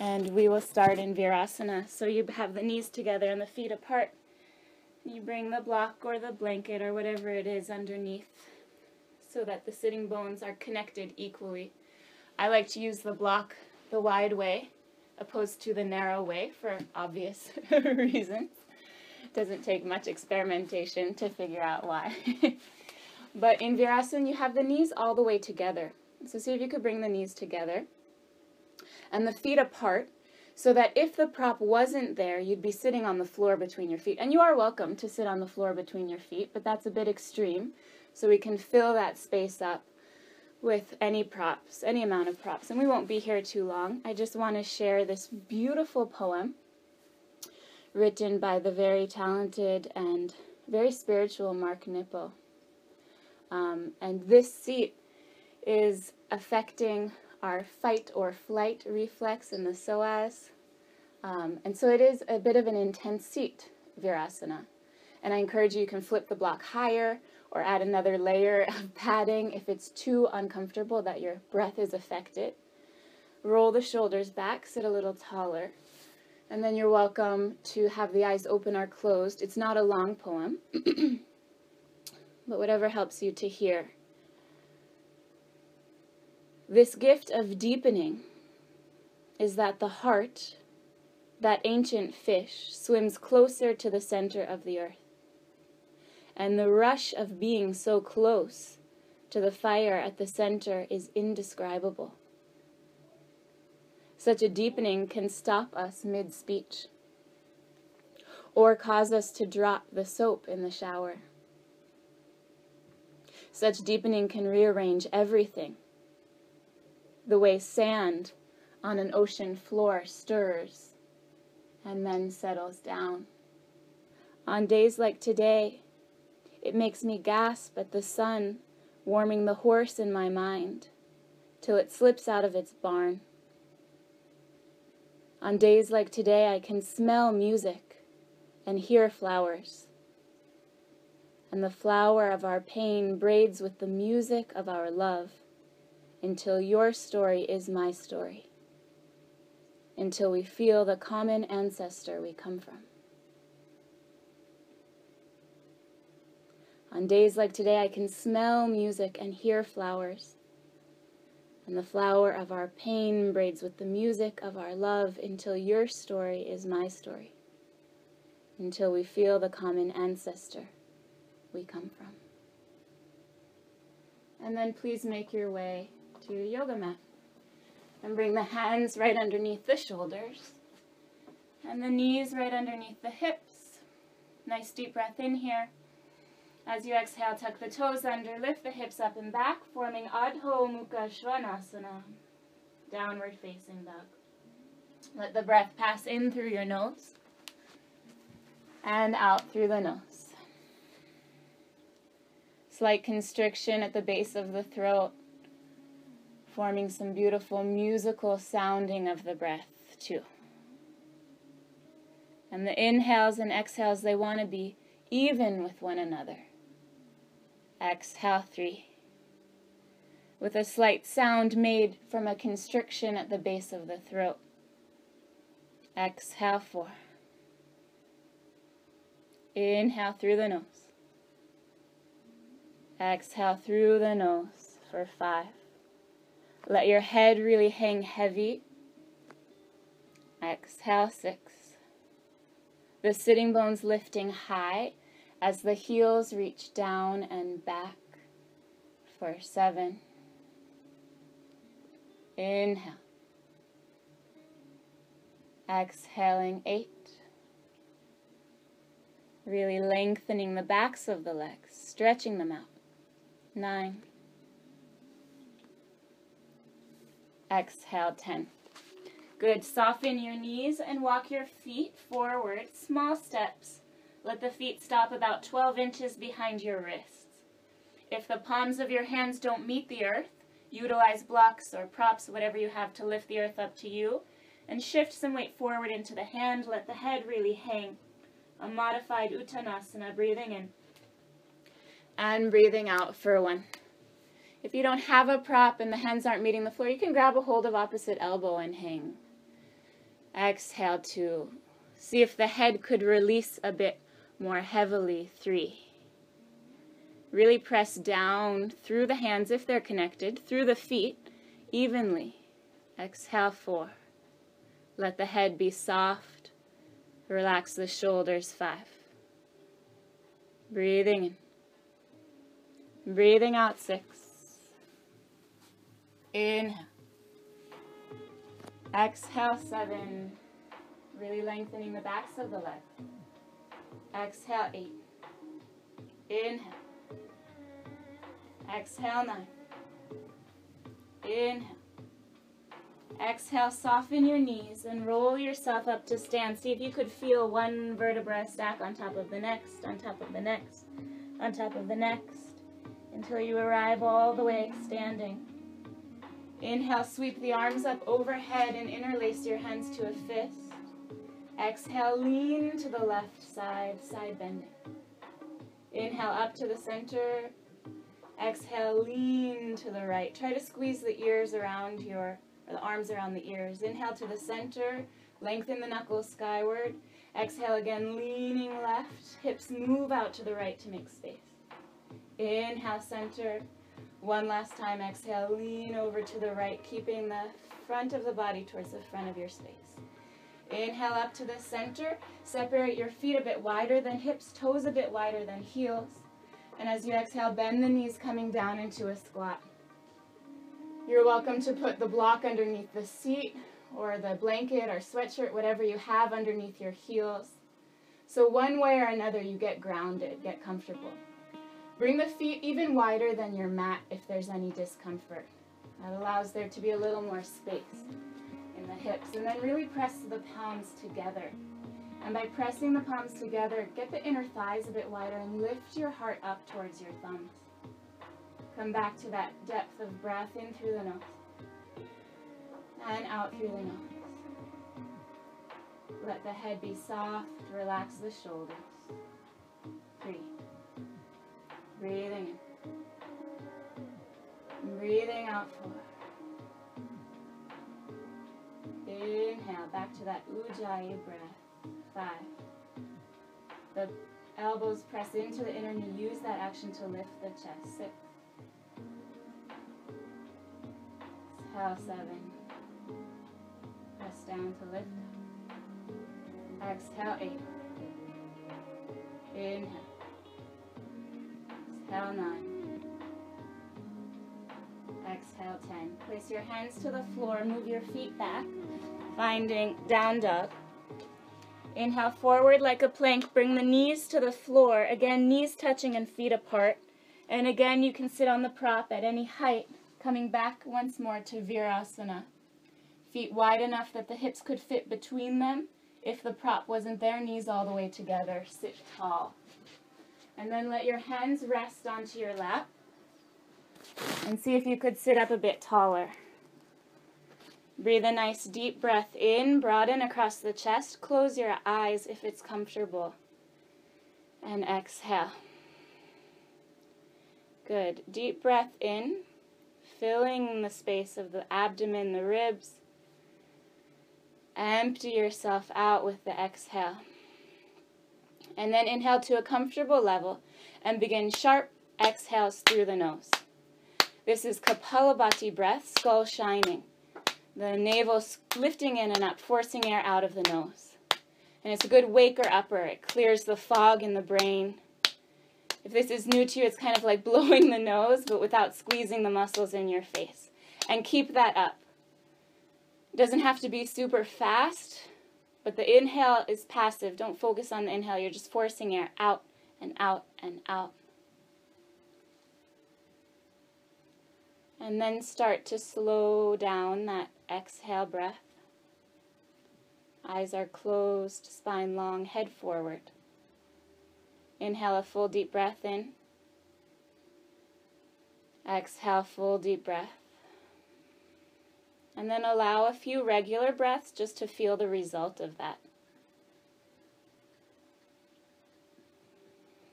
And we will start in Virasana. So you have the knees together and the feet apart. You bring the block or the blanket or whatever it is underneath so that the sitting bones are connected equally. I like to use the block the wide way opposed to the narrow way for obvious reasons. It doesn't take much experimentation to figure out why. But in Virasana you have the knees all the way together. So see if you could bring the knees together and the feet apart, so that if the prop wasn't there, you'd be sitting on the floor between your feet. And you are welcome to sit on the floor between your feet, but that's a bit extreme. So we can fill that space up with any props, any amount of props. And we won't be here too long. I just want to share this beautiful poem written by the very talented and very spiritual Mark Nipple. And this seat is affecting our fight or flight reflex in the psoas. And so it is a bit of an intense seat, Virasana. And I encourage you, you can flip the block higher or add another layer of padding if it's too uncomfortable that your breath is affected. Roll the shoulders back, sit a little taller. And then you're welcome to have the eyes open or closed. It's not a long poem, but whatever helps you to hear. This gift of deepening is that the heart, that ancient fish, swims closer to the center of the earth. And the rush of being so close to the fire at the center is indescribable. Such a deepening can stop us mid-speech or cause us to drop the soap in the shower. Such deepening can rearrange everything. The way sand on an ocean floor stirs and then settles down. On days like today, it makes me gasp at the sun warming the horse in my mind till it slips out of its barn. On days like today, I can smell music and hear flowers. And the flower of our pain braids with the music of our love. Until your story is my story, until we feel the common ancestor we come from. On days like today, I can smell music and hear flowers, and the flower of our pain braids with the music of our love until your story is my story, until we feel the common ancestor we come from. And then please make your way to your yoga mat and bring the hands right underneath the shoulders and the knees right underneath the hips. Nice deep breath in here. As you exhale, tuck the toes under, lift the hips up and back, forming Adho Mukha Svanasana, downward facing dog. Let the breath pass in through your nose and out through the nose. Slight constriction at the base of the throat, forming some beautiful musical sounding of the breath, too. And the inhales and exhales, they want to be even with one another. Exhale, 3. With a slight sound made from a constriction at the base of the throat. Exhale, 4. Inhale through the nose. Exhale through the nose for 5. Let your head really hang heavy. Exhale, 6. The sitting bones lifting high as the heels reach down and back for 7. Inhale. Exhaling, 8. Really lengthening the backs of the legs, stretching them out. 9. Exhale, 10. Good. Soften your knees and walk your feet forward. Small steps. Let the feet stop about 12 inches behind your wrists. If the palms of your hands don't meet the earth, utilize blocks or props, whatever you have, to lift the earth up to you. And shift some weight forward into the hand. Let the head really hang. A modified Uttanasana, breathing in. And breathing out for 1. If you don't have a prop and the hands aren't meeting the floor, you can grab a hold of opposite elbow and hang. Exhale, 2. See if the head could release a bit more heavily, 3. Really press down through the hands if they're connected, through the feet, evenly. Exhale, 4. Let the head be soft. Relax the shoulders, 5. Breathing in. Breathing out, 6. Inhale. Exhale, 7. Really lengthening the backs of the legs. Exhale, 8. Inhale. Exhale, 9. Inhale. Exhale, soften your knees and roll yourself up to stand. See if you could feel one vertebra stack on top of the next, on top of the next, on top of the next, until you arrive all the way standing. Inhale, sweep the arms up overhead and interlace your hands to a fist. Exhale, lean to the left side, side bending. Inhale, up to the center. Exhale, lean to the right. Try to squeeze the ears around your, or the arms around the ears. Inhale to the center, lengthen the knuckles skyward. Exhale again, leaning left. Hips move out to the right to make space. Inhale, center. One last time, exhale, lean over to the right, keeping the front of the body towards the front of your space. Inhale up to the center, separate your feet a bit wider than hips, toes a bit wider than heels. And as you exhale, bend the knees coming down into a squat. You're welcome to put the block underneath the seat or the blanket or sweatshirt, whatever you have underneath your heels. So one way or another, you get grounded, get comfortable. Bring the feet even wider than your mat if there's any discomfort. That allows there to be a little more space in the hips. And then really press the palms together. And by pressing the palms together, get the inner thighs a bit wider and lift your heart up towards your thumbs. Come back to that depth of breath in through the nose and out through the nose. Let the head be soft, relax the shoulders. 3. Breathing in. Breathing out, 4. Inhale, back to that Ujjayi breath, 5. The elbows press into the inner knee. Use that action to lift the chest, 6. Exhale, 7. Press down to lift up. Exhale, 8. Inhale. Exhale, 9. Exhale, 10. Place your hands to the floor. Move your feet back, finding down dog. Inhale, forward like a plank. Bring the knees to the floor. Again, knees touching and feet apart. And again, you can sit on the prop at any height. Coming back once more to Virasana. Feet wide enough that the hips could fit between them. If the prop wasn't there, knees all the way together. Sit tall. And then let your hands rest onto your lap and see if you could sit up a bit taller. Breathe a nice deep breath in, broaden across the chest, close your eyes if it's comfortable, and exhale. Good. Deep breath in, filling the space of the abdomen, the ribs. Empty yourself out with the exhale. And then inhale to a comfortable level and begin sharp exhales through the nose. This is Kapalabhati breath, skull shining. The navel lifting in and up, forcing air out of the nose. And it's a good waker-upper. It clears the fog in the brain. If this is new to you, it's kind of like blowing the nose, but without squeezing the muscles in your face. And keep that up. It doesn't have to be super fast. But the inhale is passive. Don't focus on the inhale. You're just forcing air out and out and out. And then start to slow down that exhale breath. Eyes are closed, spine long, head forward. Inhale a full deep breath in. Exhale, full deep breath. And then allow a few regular breaths just to feel the result of that.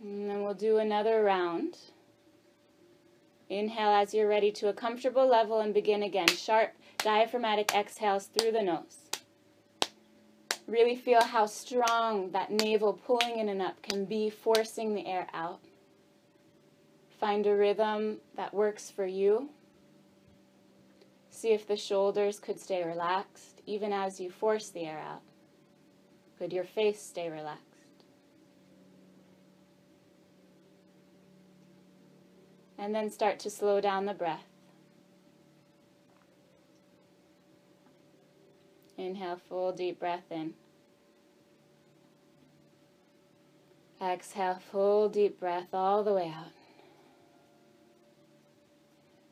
And then we'll do another round. Inhale as you're ready to a comfortable level and begin again. Sharp diaphragmatic exhales through the nose. Really feel how strong that navel pulling in and up can be, forcing the air out. Find a rhythm that works for you. See if the shoulders could stay relaxed even as you force the air out. Could your face stay relaxed? And then start to slow down the breath. Inhale, full deep breath in. Exhale, full deep breath all the way out.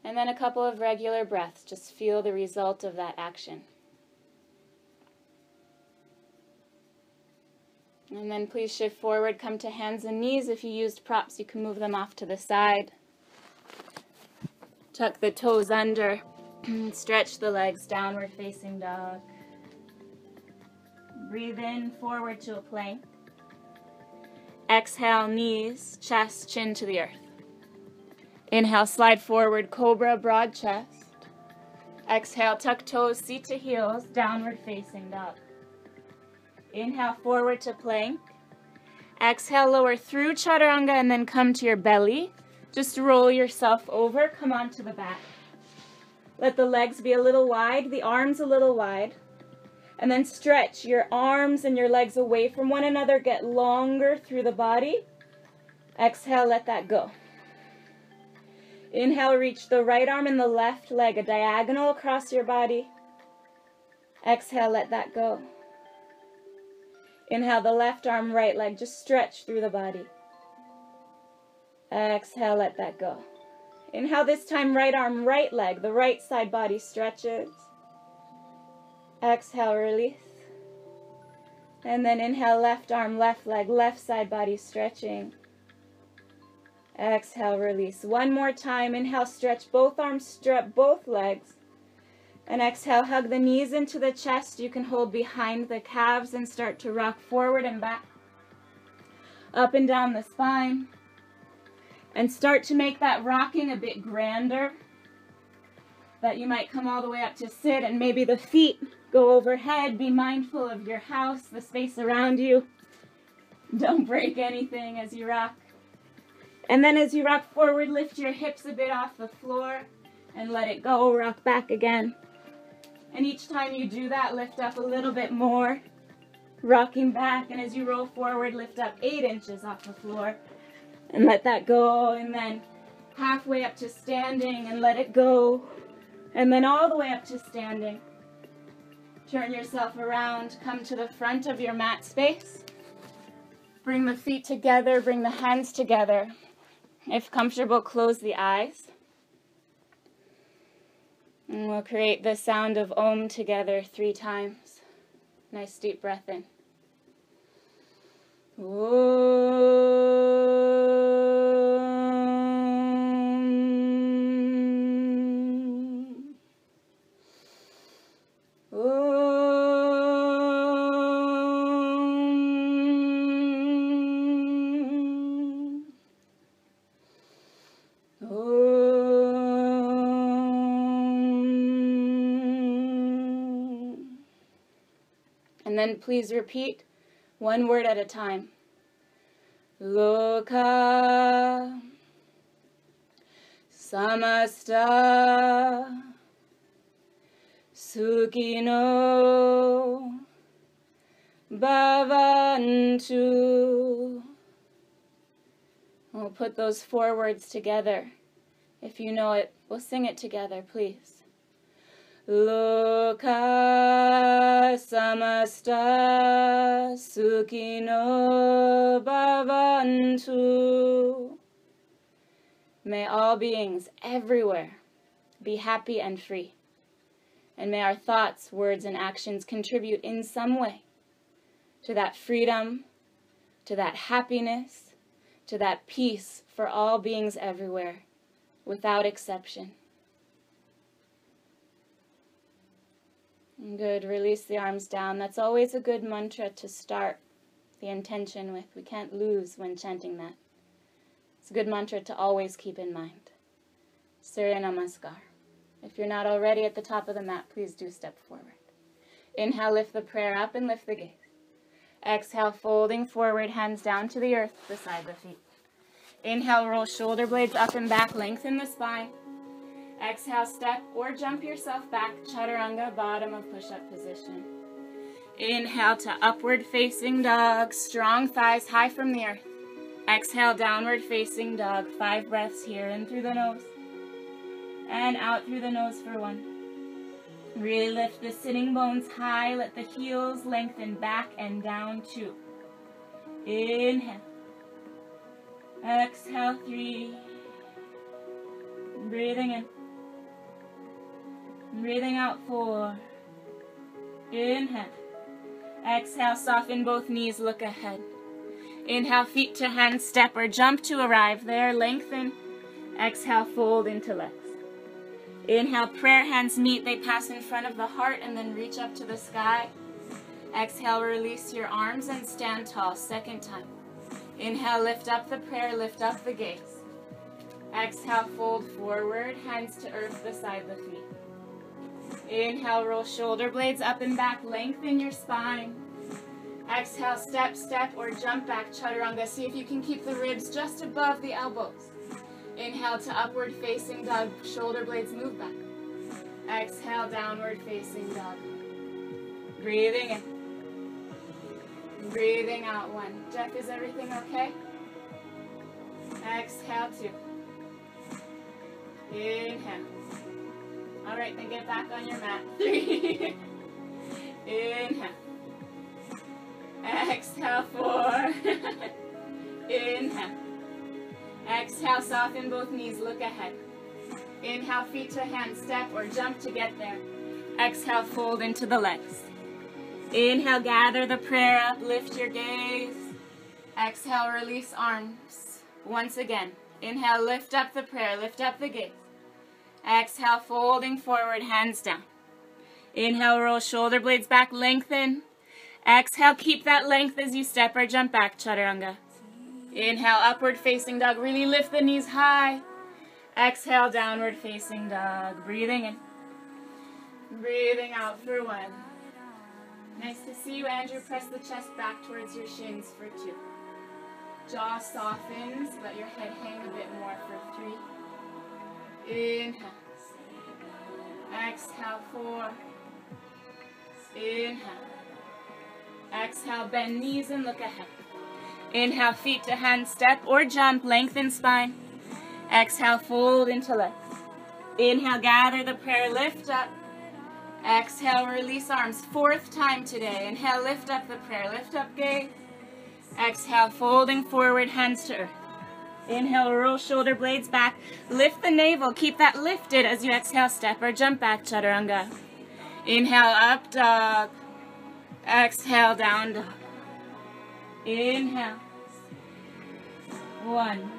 And then a couple of regular breaths. Just feel the result of that action. And then please shift forward. Come to hands and knees. If you used props, you can move them off to the side. Tuck the toes under. Stretch the legs, downward facing dog. Breathe in, forward to a plank. Exhale, knees, chest, chin to the earth. Inhale, slide forward, cobra, broad chest. Exhale, tuck toes, seat to heels, downward facing dog. Inhale, forward to plank. Exhale, lower through chaturanga and then come to your belly. Just roll yourself over, come onto the back. Let the legs be a little wide, the arms a little wide. And then stretch your arms and your legs away from one another. Get longer through the body. Exhale, let that go. Inhale, reach the right arm and the left leg, a diagonal across your body. Exhale, let that go. Inhale, the left arm, right leg, just stretch through the body. Exhale, let that go. Inhale, this time right arm, right leg, the right side body stretches. Exhale, release. And then inhale, left arm, left leg, left side body stretching. Exhale, release. One more time. Inhale, stretch both arms, stretch both legs. And exhale, hug the knees into the chest. You can hold behind the calves and start to rock forward and back. Up and down the spine. And start to make that rocking a bit grander, that you might come all the way up to sit, and maybe the feet go overhead. Be mindful of your house, the space around you. Don't break anything as you rock. And then as you rock forward, lift your hips a bit off the floor and let it go. Rock back again. And each time you do that, lift up a little bit more, rocking back. And as you roll forward, lift up 8 inches off the floor. And let that go, and then halfway up to standing, and let it go, and then all the way up to standing. Turn yourself around, come to the front of your mat space. Bring the feet together, bring the hands together. If comfortable, close the eyes. And we'll create the sound of Om together 3 times. Nice deep breath in. And then please repeat one word at a time. Loka Samasta Sukhino Bhavantu. We'll put those 4 words together. If you know it, we'll sing it together, please. Loka samasta sukhino bhavantu. May all beings everywhere be happy and free. And may our thoughts, words, and actions contribute in some way to that freedom, to that happiness, to that peace for all beings everywhere, without exception. Good. Release the arms down. That's always a good mantra to start the intention with. We can't lose when chanting that. It's a good mantra to always keep in mind. Surya Namaskar. If you're not already at the top of the mat, please do step forward. Inhale, lift the prayer up and lift the gaze. Exhale, folding forward, hands down to the earth beside the feet. Inhale, roll shoulder blades up and back, lengthen the spine. Exhale, step or jump yourself back, chaturanga, bottom of push-up position. Inhale to upward facing dog, strong thighs high from the earth. Exhale, downward facing dog, 5 breaths here, in through the nose and out through the nose for 1. Really lift the sitting bones high, let the heels lengthen back and down, 2. Inhale. Exhale, 3. Breathing in. Breathing out, 4. Inhale. Exhale, soften both knees, look ahead. Inhale, feet to hands, step or jump to arrive there, lengthen. Exhale, fold into legs. Inhale, prayer hands meet, they pass in front of the heart and then reach up to the sky. Exhale, release your arms and stand tall, second time. Inhale, lift up the prayer, lift up the gaze. Exhale, fold forward, hands to earth beside the feet. Inhale, roll shoulder blades up and back, lengthen your spine. Exhale, step or jump back, chaturanga. See if you can keep the ribs just above the elbows. Inhale to upward facing dog, shoulder blades move back. Exhale, downward facing dog. Breathing in. Breathing out, 1. Jeff, is everything okay? Exhale, 2. Inhale. All right, then get back on your mat. 3. Inhale. Exhale, 4. Inhale. Exhale, soften both knees, look ahead. Inhale, feet to hand, step or jump to get there. Exhale, fold into the legs. Inhale, gather the prayer up, lift your gaze. Exhale, release arms. Once again, inhale, lift up the prayer, lift up the gaze. Exhale, folding forward, hands down. Inhale, roll shoulder blades back, lengthen. Exhale, keep that length as you step or jump back, chaturanga. Inhale, upward facing dog, really lift the knees high. Exhale, downward facing dog. Breathing in. Breathing out for 1. Nice to see you, Andrew. Press the chest back towards your shins for 2. Jaw softens, let your head hang a bit more for 3. Inhale. Exhale, 4. Inhale. Exhale, bend knees and look ahead. Inhale, feet to hand, step or jump, lengthen spine. Exhale, fold into legs. Inhale, gather the prayer, lift up. Exhale, release arms. 4th time today. Inhale, lift up the prayer, lift up gaze. Exhale, folding forward, hands to earth. Inhale, roll shoulder blades back. Lift the navel, keep that lifted as you exhale, step or jump back, chaturanga. Inhale, up dog. Exhale, down dog. Inhale. 1.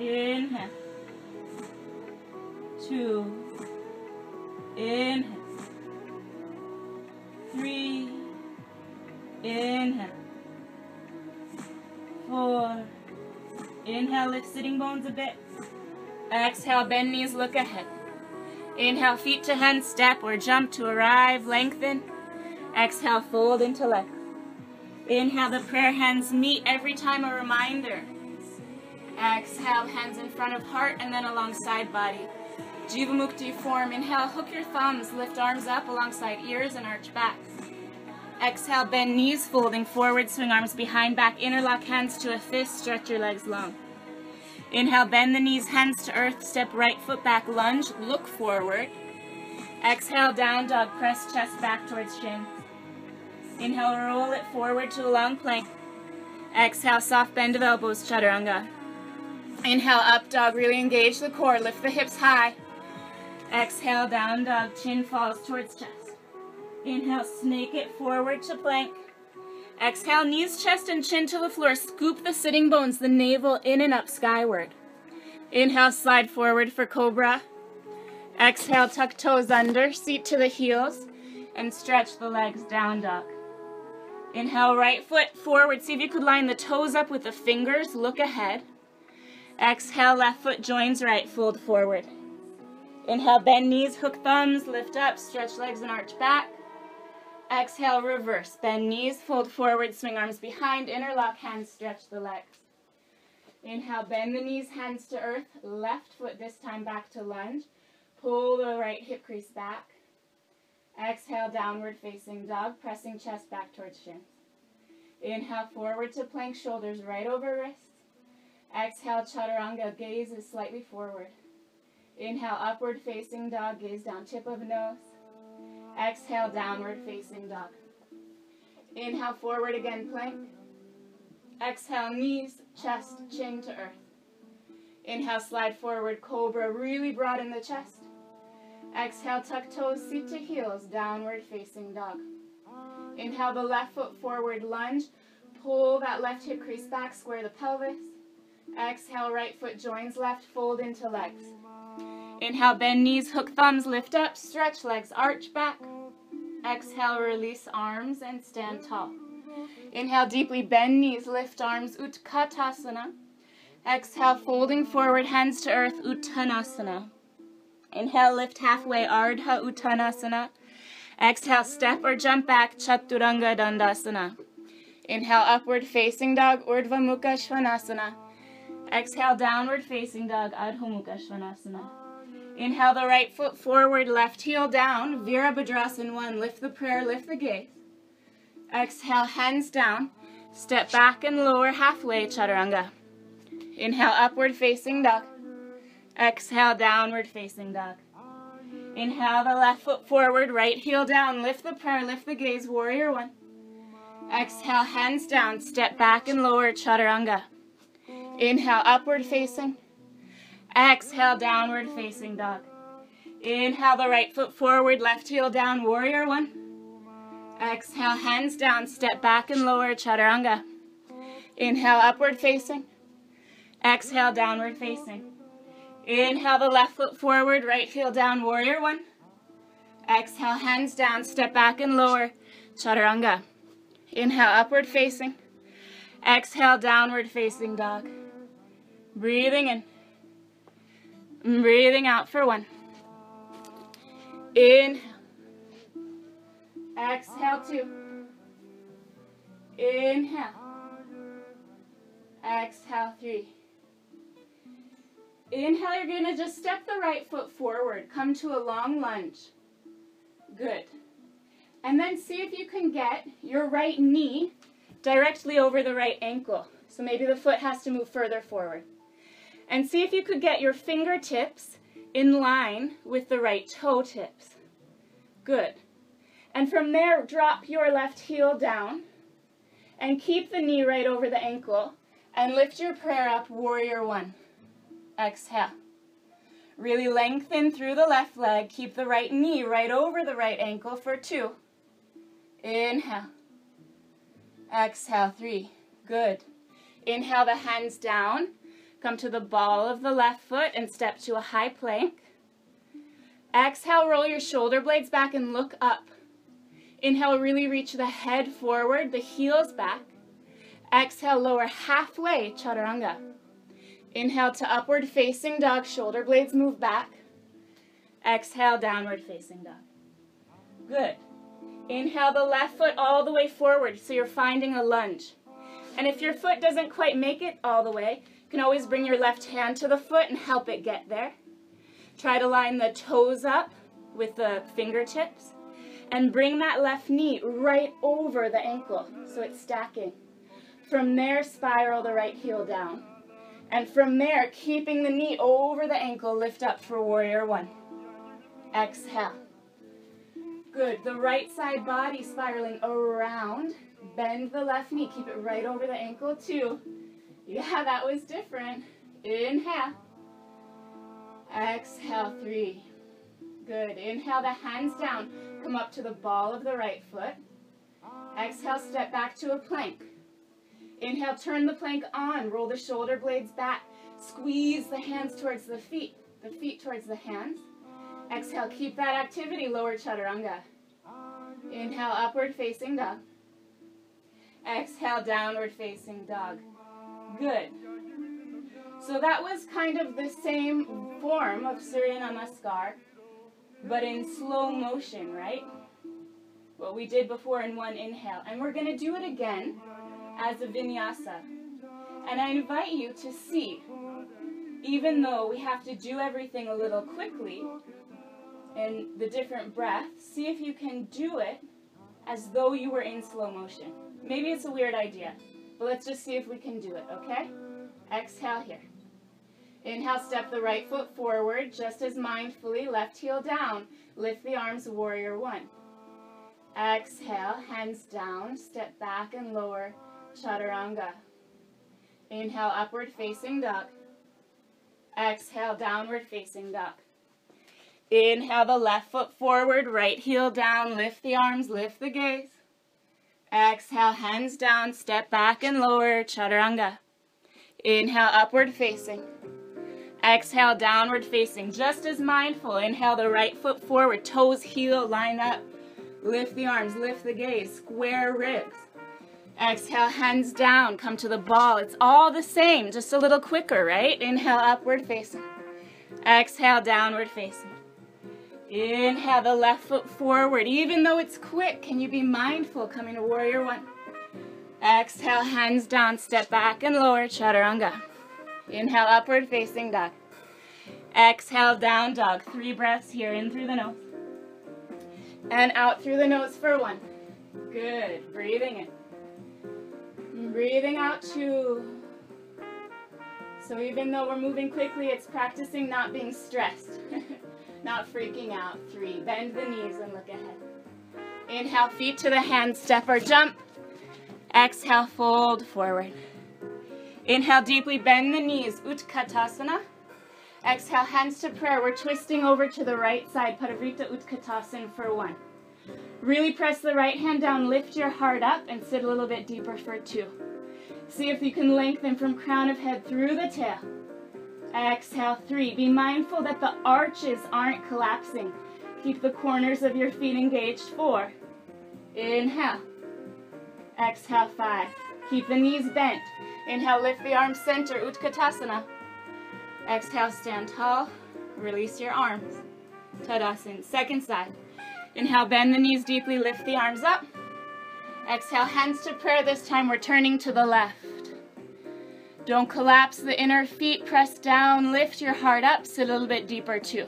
Inhale. 2. Inhale. 3. Inhale. 4. Inhale, lift sitting bones a bit. Exhale, bend knees, look ahead. Inhale, feet to hand, step or jump to arrive, lengthen. Exhale, fold into legs. Inhale, the prayer hands meet, every time a reminder. Exhale, hands in front of heart and then alongside body. Jivamukti form. Inhale, hook your thumbs, lift arms up alongside ears and arch back. Exhale, bend knees, folding forward, swing arms behind back, interlock hands to a fist, stretch your legs long. Inhale, bend the knees, hands to earth, step right foot back, lunge, look forward. Exhale, down dog, press chest back towards shins. Inhale, roll it forward to a long plank. Exhale, soft bend of elbows, chaturanga. Inhale, up dog, really engage the core, lift the hips high. Exhale, down dog, chin falls towards chest. Inhale, snake it forward to plank. Exhale, knees, chest, and chin to the floor. Scoop the sitting bones, the navel in and up skyward. Inhale, slide forward for cobra. Exhale, tuck toes under, seat to the heels, and stretch the legs, down dog. Inhale, right foot forward. See if you could line the toes up with the fingers. Look ahead. Exhale, left foot joins right. Fold forward. Inhale, bend knees, hook thumbs, lift up, stretch legs and arch back. Exhale, reverse. Bend knees, fold forward, swing arms behind, interlock hands, stretch the legs. Inhale, bend the knees, hands to earth, left foot this time back to lunge. Pull the right hip crease back. Exhale, downward facing dog, pressing chest back towards shins. Inhale, forward to plank, shoulders right over wrists. Exhale, chaturanga, gaze is slightly forward. Inhale, upward facing dog, gaze down, tip of nose. Exhale, downward facing dog. Inhale, forward again, plank. Exhale, knees, chest, chin to earth. Inhale, slide forward, cobra, really broaden the chest. Exhale, tuck toes, seat to heels, downward facing dog. Inhale, the left foot forward, lunge. Pull that left hip crease back, square the pelvis. Exhale, right foot joins left, fold into legs. Inhale, bend knees, hook thumbs, lift up, stretch legs, arch back. Exhale, release arms and stand tall. Inhale, deeply bend knees, lift arms, Utkatasana. Exhale, folding forward, hands to earth, Uttanasana. Inhale, lift halfway, Ardha Uttanasana. Exhale, step or jump back, Chaturanga Dandasana. Inhale, upward facing dog, Urdhva Mukha Svanasana. Exhale, downward facing dog, Adho Mukha Svanasana. Inhale, the right foot forward, left heel down, Virabhadrasana 1, lift the prayer, lift the gaze. Exhale, hands down, step back and lower halfway, chaturanga. Inhale, upward facing dog. Exhale, downward facing dog. Inhale, the left foot forward, right heel down, lift the prayer, lift the gaze, warrior 1. Exhale, hands down, step back and lower, chaturanga. Inhale, upward facing. Exhale, downward facing dog. Inhale, the right foot forward, left heel down, warrior 1. Exhale, hands down, step back and lower, chaturanga. Inhale, upward facing. Exhale, downward facing. Inhale, the left foot forward, right heel down, warrior 1. Exhale, hands down, step back and lower, chaturanga. Inhale, upward facing. Exhale, downward facing dog. Breathing in. Breathing out for 1. Inhale. Exhale, 2. Inhale. Exhale, 3. Inhale, you're going to just step the right foot forward. Come to a long lunge. Good. And then see if you can get your right knee directly over the right ankle. So maybe the foot has to move further forward. And see if you could get your fingertips in line with the right toe tips. Good. And from there, drop your left heel down and keep the knee right over the ankle and lift your prayer up, warrior 1. Exhale. Really lengthen through the left leg. Keep the right knee right over the right ankle for 2. Inhale. Exhale, 3. Good. Inhale, the hands down. Come to the ball of the left foot and step to a high plank. Exhale, roll your shoulder blades back and look up. Inhale, really reach the head forward, the heels back. Exhale, lower halfway, chaturanga. Inhale to upward facing dog, shoulder blades move back. Exhale, downward facing dog. Good. Inhale, the left foot all the way forward, so you're finding a lunge. And if your foot doesn't quite make it all the way, you can always bring your left hand to the foot and help it get there. Try to line the toes up with the fingertips and bring that left knee right over the ankle so it's stacking. From there, spiral the right heel down. And from there, keeping the knee over the ankle, lift up for warrior 1. Exhale. Good. The right side body spiraling around. Bend the left knee. Keep it right over the ankle. 2. Yeah, that was different. Inhale. Exhale, 3. Good. Inhale, the hands down. Come up to the ball of the right foot. Exhale, step back to a plank. Inhale, turn the plank on. Roll the shoulder blades back. Squeeze the hands towards the feet. The feet towards the hands. Exhale, keep that activity. Lower chaturanga. Inhale, upward facing dog. Exhale, downward facing dog. Good. So that was kind of the same form of Surya Namaskar, but in slow motion, right? what we did before in one inhale. And we're going to do it again as a vinyasa. And I invite you to see, even though we have to do everything a little quickly in the different breaths, see if you can do it as though you were in slow motion. Maybe it's a weird idea, but let's just see if we can do it, okay? Exhale here. Inhale, step the right foot forward, just as mindfully, left heel down. Lift the arms, warrior one. Exhale, hands down, step back and lower, chaturanga. Inhale, upward facing dog. Exhale, downward facing dog. Inhale, the left foot forward, right heel down, lift the arms, lift the gaze. Exhale, hands down, step back and lower, chaturanga. Inhale, upward facing. Exhale, downward facing, just as mindful. Inhale, the right foot forward, toes, heel, line up. Lift the arms, lift the gaze, square ribs. Exhale, hands down, come to the ball. It's all the same, just a little quicker, right? Inhale, upward facing. Exhale, downward facing. Inhale, the left foot forward. Even though it's quick, can you be mindful? Coming to warrior one. Exhale, hands down, step back and lower, chaturanga. Inhale, upward facing dog. Exhale, down dog. Three breaths here, in through the nose. And out through the nose for one. Good. Breathing in. Breathing out two. So even though we're moving quickly, it's practicing not being stressed. Not freaking out. Three. Bend the knees and look ahead. Inhale, feet to the hands, step or jump. Exhale, fold forward. Inhale, deeply bend the knees, Utkatasana. Exhale, hands to prayer. We're twisting over to the right side, Paravrita Utkatasana for one. Really press the right hand down, lift your heart up, and sit a little bit deeper for two. See if you can lengthen from crown of head through the tail. Exhale, three. Be mindful that the arches aren't collapsing. Keep the corners of your feet engaged, four. Inhale. Exhale, five. Keep the knees bent. Inhale, lift the arms center, Utkatasana. Exhale, stand tall. Release your arms. Tadasana, second side. Inhale, bend the knees deeply, lift the arms up. Exhale, hands to prayer. This time we're turning to the left. Don't collapse the inner feet. Press down, lift your heart up. Sit a little bit deeper, too.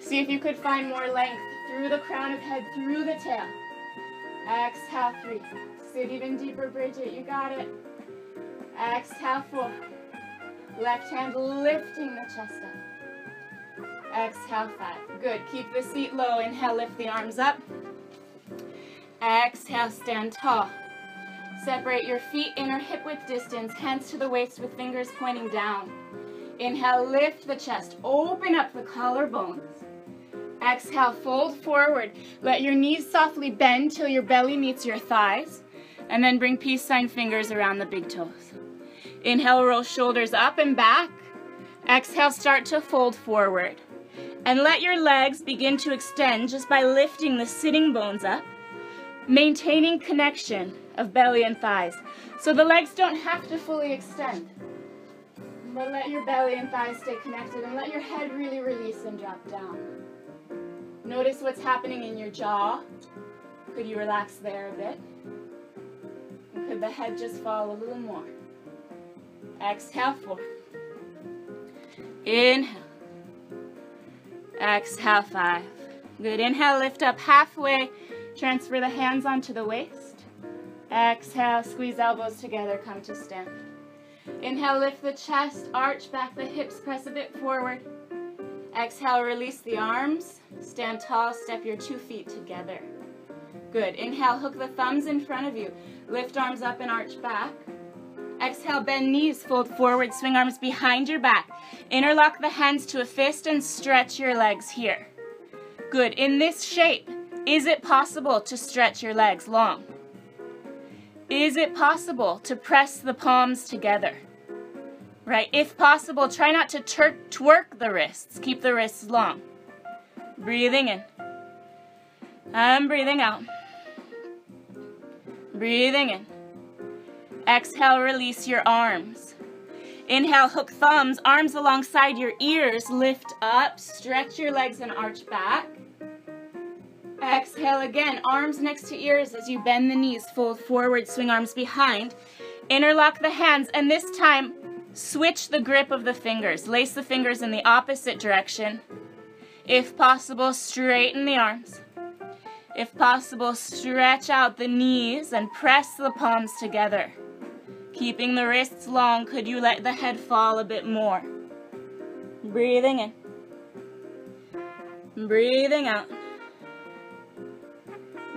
See if you could find more length through the crown of head, through the tail. Exhale, three. Sit even deeper, Bridget. You got it. Exhale, four. Left hand lifting the chest up. Exhale, five. Good. Keep the seat low. Inhale, lift the arms up. Exhale, stand tall. Separate your feet, inner hip width distance, hands to the waist with fingers pointing down. Inhale, lift the chest. Open up the collarbones. Exhale, fold forward. Let your knees softly bend till your belly meets your thighs. And then bring peace sign fingers around the big toes. Inhale, roll shoulders up and back. Exhale, start to fold forward. And let your legs begin to extend just by lifting the sitting bones up, maintaining connection of belly and thighs. So the legs don't have to fully extend. But let your belly and thighs stay connected and let your head really release and drop down. Notice what's happening in your jaw. Could you relax there a bit? Could the head just fall a little more? Exhale, four. Inhale. Exhale, five. Good. Inhale, lift up halfway. Transfer the hands onto the waist. Exhale, squeeze elbows together, come to stand. Inhale, lift the chest, arch back the hips, press a bit forward. Exhale, release the arms. Stand tall, step your 2 feet together. Good. Inhale, hook the thumbs in front of you. Lift arms up and arch back. Exhale, bend knees, fold forward, swing arms behind your back. Interlock the hands to a fist and stretch your legs here. Good. In this shape, is it possible to stretch your legs long? Is it possible to press the palms together? Right? If possible, try not to twerk the wrists. Keep the wrists long. Breathing in. I'm breathing out. Breathing in. Exhale, release your arms. Inhale, hook thumbs, arms alongside your ears. Lift up, stretch your legs and arch back. Exhale again, arms next to ears as you bend the knees, fold forward, swing arms behind. Interlock the hands, and this time, switch the grip of the fingers. Lace the fingers in the opposite direction. If possible, straighten the arms. If possible, stretch out the knees and press the palms together. Keeping the wrists long, could you let the head fall a bit more? Breathing in. Breathing out.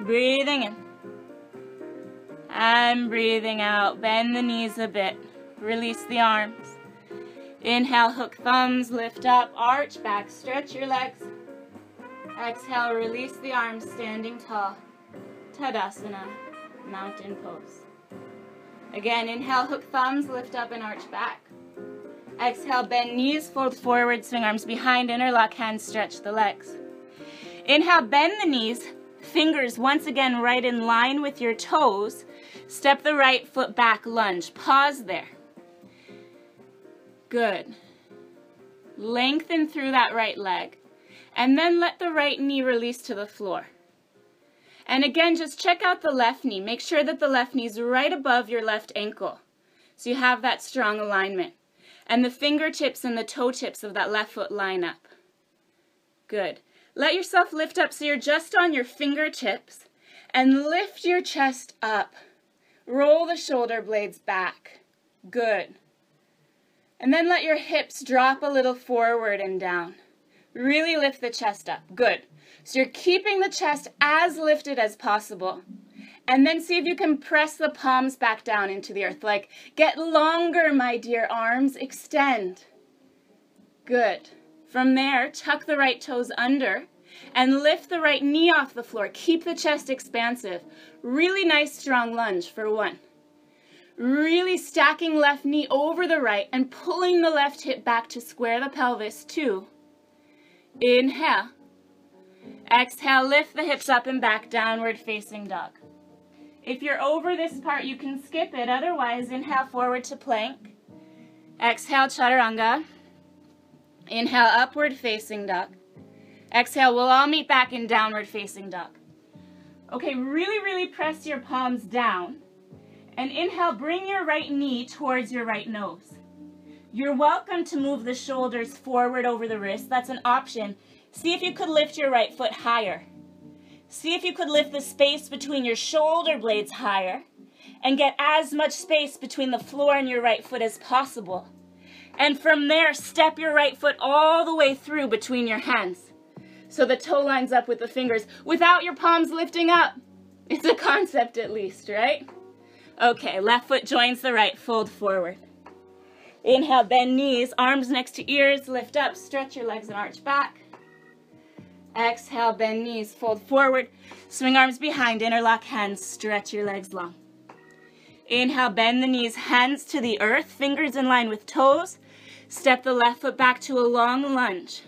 Breathing in. And breathing out. Bend the knees a bit. Release the arms. Inhale, hook thumbs, lift up, arch back, stretch your legs. Exhale, release the arms, standing tall. Tadasana, mountain pose. Again, inhale, hook thumbs, lift up and arch back. Exhale, bend knees, fold forward, swing arms behind, interlock hands, stretch the legs. Inhale, bend the knees, fingers once again right in line with your toes. Step the right foot back, lunge. Pause there. Good. Lengthen through that right leg. And then let the right knee release to the floor. And again, just check out the left knee. Make sure that the left knee is right above your left ankle, so you have that strong alignment. And the fingertips and the toe tips of that left foot line up. Good. Let yourself lift up so you're just on your fingertips. And lift your chest up. Roll the shoulder blades back. Good. And then let your hips drop a little forward and down. Really lift the chest up. Good. So you're keeping the chest as lifted as possible. And then see if you can press the palms back down into the earth. Like, get longer, my dear arms. Extend. Good. From there, tuck the right toes under. And lift the right knee off the floor. Keep the chest expansive. Really nice strong lunge for one. Really stacking left knee over the right and pulling the left hip back to square the pelvis. Two. Inhale. Exhale, lift the hips up and back, downward facing dog. If you're over this part, you can skip it. Otherwise, inhale forward to plank. Exhale, chaturanga. Inhale, upward facing dog. Exhale, we'll all meet back in downward facing dog. Okay, really press your palms down. And inhale, bring your right knee towards your right nose. You're welcome to move the shoulders forward over the wrist. That's an option. See if you could lift your right foot higher. See if you could lift the space between your shoulder blades higher and get as much space between the floor and your right foot as possible. And from there, step your right foot all the way through between your hands. So the toe lines up with the fingers without your palms lifting up. It's a concept at least, right? Okay, left foot joins the right, fold forward. Inhale, bend knees, arms next to ears, lift up, stretch your legs and arch back. Exhale, bend knees, fold forward, swing arms behind, interlock hands, stretch your legs long. Inhale, bend the knees, hands to the earth, fingers in line with toes. Step the left foot back to a long lunge.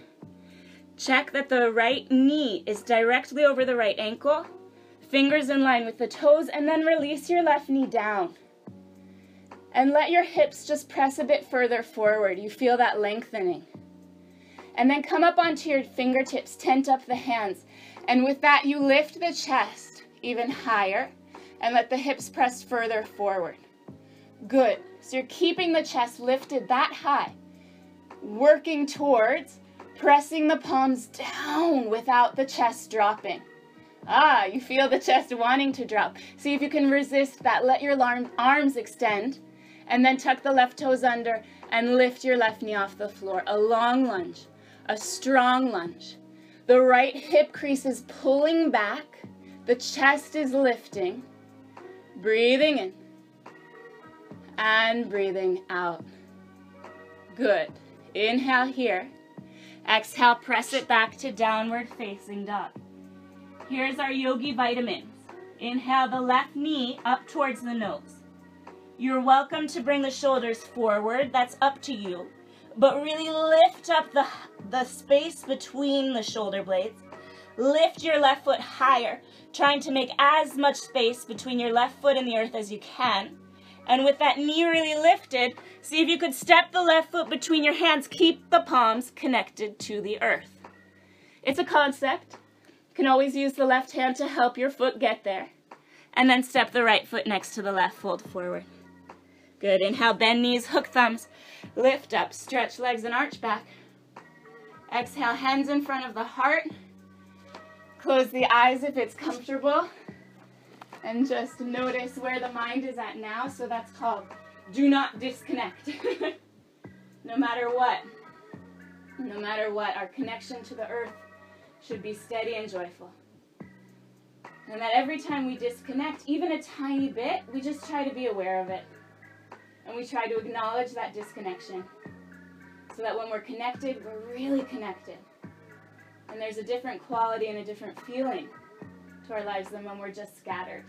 Check that the right knee is directly over the right ankle, fingers in line with the toes, and then release your left knee down. And let your hips just press a bit further forward. You feel that lengthening. And then come up onto your fingertips, tent up the hands. And with that, you lift the chest even higher and let the hips press further forward. Good. So you're keeping the chest lifted that high, working towards pressing the palms down without the chest dropping. Ah, you feel the chest wanting to drop. See if you can resist that. Let your arms extend, and then tuck the left toes under and lift your left knee off the floor. A long lunge, a strong lunge. The right hip crease is pulling back. The chest is lifting. Breathing in and breathing out. Good. Inhale here. Exhale, press it back to downward facing dog. Here's our yogi vitamins. Inhale, the left knee up towards the nose. You're welcome to bring the shoulders forward. That's up to you. But really lift up the space between the shoulder blades. Lift your left foot higher, trying to make as much space between your left foot and the earth as you can. And with that knee really lifted, see if you could step the left foot between your hands. Keep the palms connected to the earth. It's a concept. You can always use the left hand to help your foot get there. And then step the right foot next to the left, fold forward. Good, inhale, bend knees, hook thumbs, lift up, stretch legs and arch back. Exhale, hands in front of the heart. Close the eyes if it's comfortable. And just notice where the mind is at now, so that's called do not disconnect. No matter what, our connection to the earth should be steady and joyful. And that every time we disconnect, even a tiny bit, we just try to be aware of it. And we try to acknowledge that disconnection. So that when we're connected, we're really connected. And there's a different quality and a different feeling to our lives than when we're just scattered.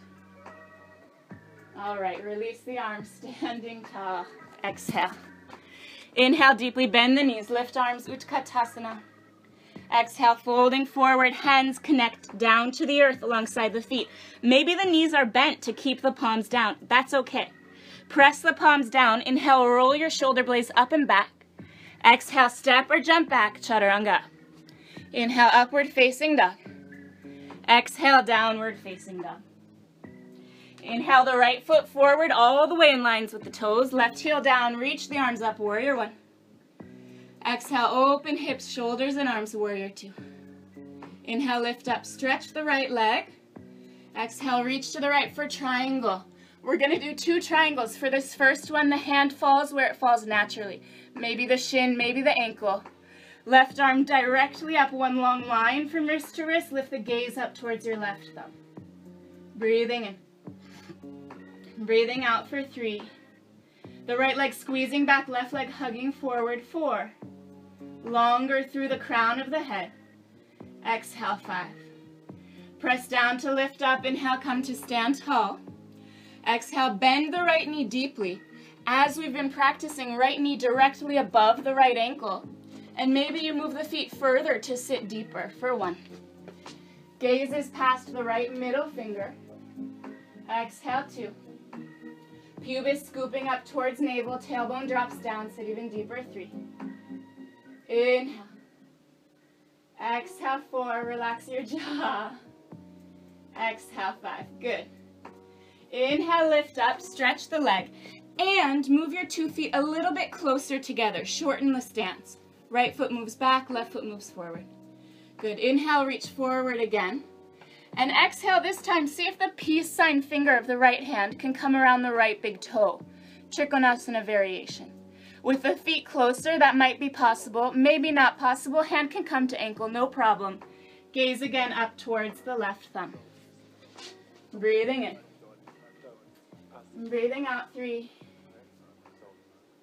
All right, release the arms, standing tall. Exhale. Inhale, deeply bend the knees, lift arms, Utkatasana. Exhale, folding forward, hands connect down to the earth alongside the feet. Maybe the knees are bent to keep the palms down. That's okay. Press the palms down. Inhale, roll your shoulder blades up and back. Exhale, step or jump back, Chaturanga. Inhale, upward facing dog. Exhale, downward facing dog. Inhale, the right foot forward all the way in lines with the toes. Left heel down, reach the arms up, warrior one. Exhale, open hips, shoulders and arms, warrior two. Inhale, lift up, stretch the right leg. Exhale, reach to the right for triangle. We're going to do two triangles. For this first one, the hand falls where it falls naturally. Maybe the shin, maybe the ankle. Left arm directly up, one long line from wrist to wrist. Lift the gaze up towards your left thumb. Breathing in. Breathing out for three. The right leg squeezing back, left leg hugging forward, four. Longer through the crown of the head. Exhale, five. Press down to lift up. Inhale, come to stand tall. Exhale, bend the right knee deeply. As we've been practicing, right knee directly above the right ankle. And maybe you move the feet further to sit deeper for one. Gaze is past the right middle finger. Exhale, two. Pubis scooping up towards navel, tailbone drops down, sit even deeper, three. Inhale. Exhale, four, relax your jaw. Exhale, five, good. Inhale, lift up, stretch the leg, and move your 2 feet a little bit closer together. Shorten the stance. Right foot moves back, left foot moves forward. Good. Inhale, reach forward again. And exhale, this time, see if the peace sign finger of the right hand can come around the right big toe. Trikonasana variation. With the feet closer, that might be possible. Maybe not possible. Hand can come to ankle, no problem. Gaze again up towards the left thumb. Breathing in. Breathing out, three.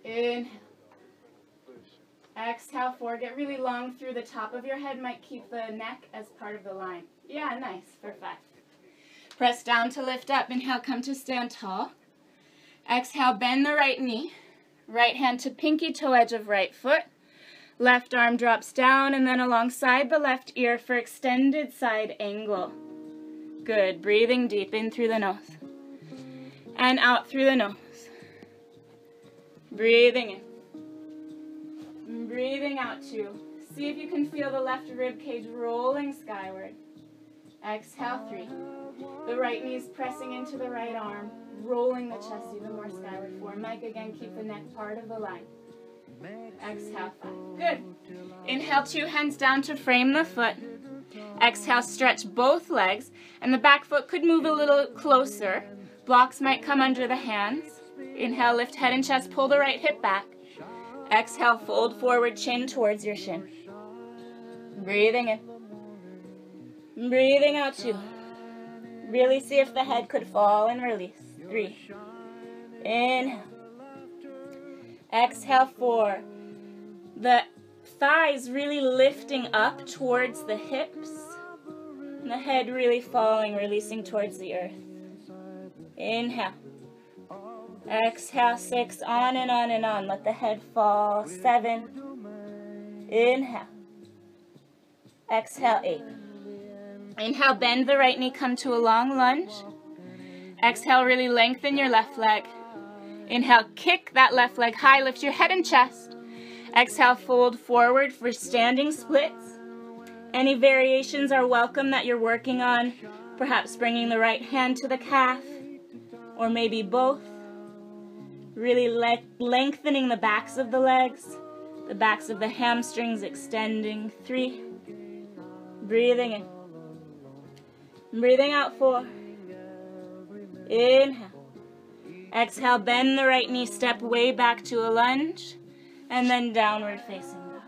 Inhale. Exhale, four. Get really long through the top of your head. Might keep the neck as part of the line. Yeah, nice. For five. Press down to lift up. Inhale, come to stand tall. Exhale, bend the right knee. Right hand to pinky toe edge of right foot. Left arm drops down and then alongside the left ear for extended side angle. Good. Breathing deep in through the nose. And out through the nose. Breathing in. Breathing out two. See if you can feel the left rib cage rolling skyward. Exhale, three. The right knee's pressing into the right arm, rolling the chest even more skyward, four. Mike, again, keep the neck part of the line. Exhale, five. Good. Inhale, two hands down to frame the foot. Exhale, stretch both legs, and the back foot could move a little closer. Blocks might come under the hands. Inhale, lift head and chest, pull the right hip back. Exhale, fold forward, chin towards your shin. Breathing in. Breathing out, two. Really see if the head could fall and release. Three. Inhale. Exhale, four. The thighs really lifting up towards the hips. And the head really falling, releasing towards the earth. Inhale. Exhale, six. On and on and on. Let the head fall. Seven. Inhale. Exhale, eight. Inhale, bend the right knee. Come to a long lunge. Exhale, really lengthen your left leg. Inhale, kick that left leg high. Lift your head and chest. Exhale, fold forward for standing splits. Any variations are welcome that you're working on, perhaps bringing the right hand to the calf, or maybe both. Really lengthening the backs of the legs, the backs of the hamstrings extending. 3, breathing in, breathing out. 4, inhale, exhale, bend the right knee, step way back to a lunge, and then downward facing dog.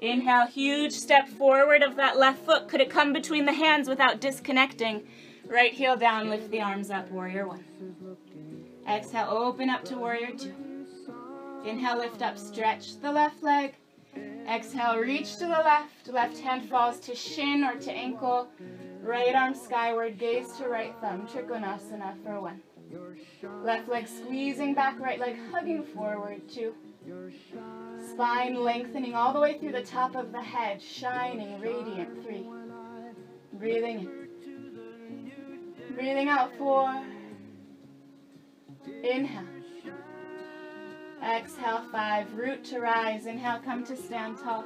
Inhale, huge step forward of that left foot. Could it come between the hands without disconnecting? Right heel down, lift the arms up, warrior 1. Exhale, open up to warrior 2. Inhale, lift up, stretch the left leg. Exhale, reach to the left hand falls to shin or to ankle, right arm skyward, gaze to right thumb, Trikonasana for 1. Left leg squeezing back, right leg hugging forward, 2. Spine lengthening all the way through the top of the head, shining, radiant, 3. Breathing in, breathing out, 4. Inhale, exhale, 5, root to rise. Inhale, come to stand tall.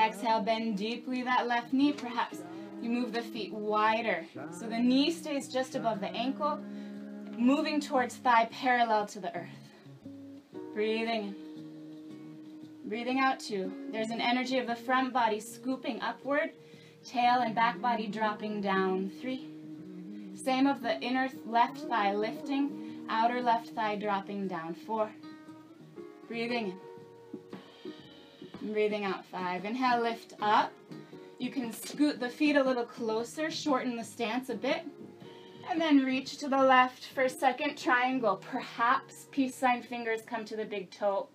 Exhale, bend deeply that left knee. Perhaps you move the feet wider so the knee stays just above the ankle, moving towards thigh parallel to the earth. Breathing in, breathing out 2. There's an energy of the front body scooping upward, tail and back body dropping down. 3. Same of the inner left thigh lifting, outer left thigh dropping down. 4. Breathing in, breathing out. 5. Inhale, lift up. You can scoot the feet a little closer, shorten the stance a bit, and then reach to the left for second triangle. Perhaps peace sign fingers come to the big toe.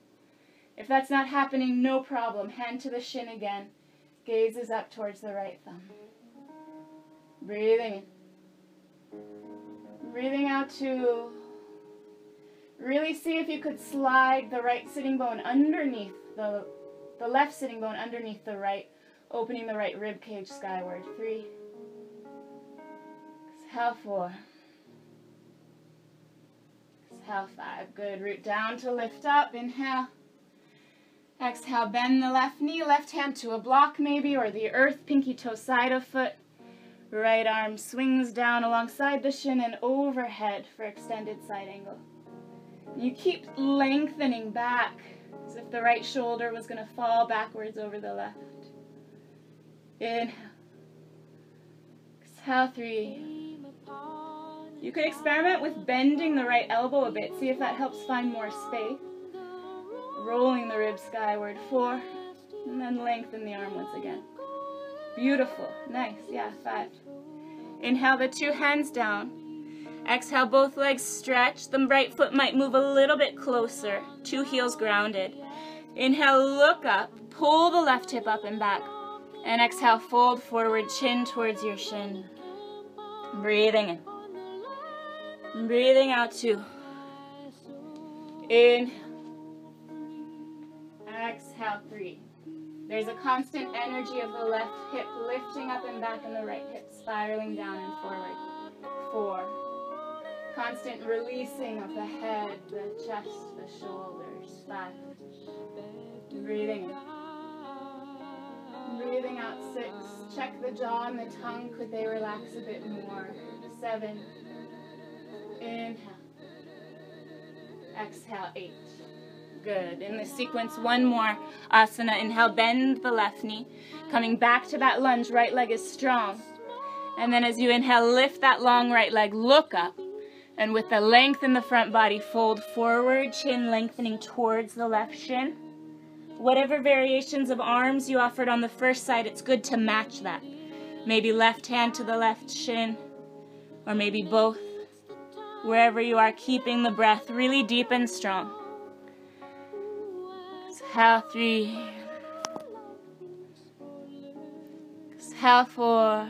If that's not happening, no problem. Hand to the shin again. Gaze is up towards the right thumb. Breathing in, breathing out 2. Really see if you could slide the right sitting bone underneath the left sitting bone underneath the right, opening the right rib cage skyward. 3. Exhale, 4. Exhale, 5. Good. Root down to lift up. Inhale. Exhale, bend the left knee, left hand to a block maybe, or the earth, pinky toe side of foot. Right arm swings down alongside the shin and overhead for extended side angle. You keep lengthening back as if the right shoulder was going to fall backwards over the left. Inhale. Exhale, 3. You could experiment with bending the right elbow a bit. See if that helps find more space. Rolling the ribs skyward. 4. And then lengthen the arm once again. Beautiful. Nice. Yeah, 5. Inhale the two hands down. Exhale, both legs stretch. The right foot might move a little bit closer. Two heels grounded. Inhale, look up. Pull the left hip up and back. And exhale, fold forward, chin towards your shin. Breathing in, breathing out 2. Inhale. Exhale, 3. There's a constant energy of the left hip lifting up and back, and the right hip spiraling down and forward. 4. Constant releasing of the head, the chest, the shoulders. 5. Breathing in, breathing out. 6. Check the jaw and the tongue. Could they relax a bit more? 7. Inhale. Exhale, 8. Good. In this sequence, one more asana. Inhale, bend the left knee. Coming back to that lunge, right leg is strong. And then as you inhale, lift that long right leg, look up. And with the length in the front body, fold forward, chin lengthening towards the left shin. Whatever variations of arms you offered on the first side, it's good to match that. Maybe left hand to the left shin, or maybe both. Wherever you are, keeping the breath really deep and strong. Exhale, 3. Exhale, 4.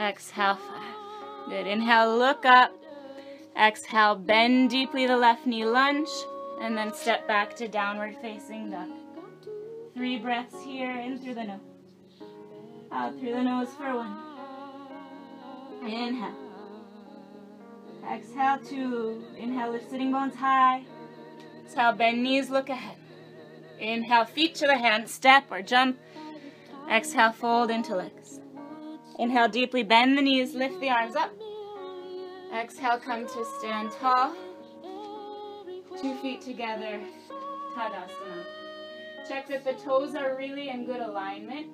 Exhale, 5. Good. Inhale, look up. Exhale, bend deeply the left knee, lunge, and then step back to downward facing dog. 3 breaths here, in through the nose, out through the nose for 1. Inhale. Exhale, 2. Inhale, lift sitting bones high. Exhale, bend knees, look ahead. Inhale, feet to the hand, step or jump. Exhale, fold into legs. Inhale, deeply bend the knees, lift the arms up. Exhale, come to stand tall. 2 feet together, Tadasana. Check that the toes are really in good alignment.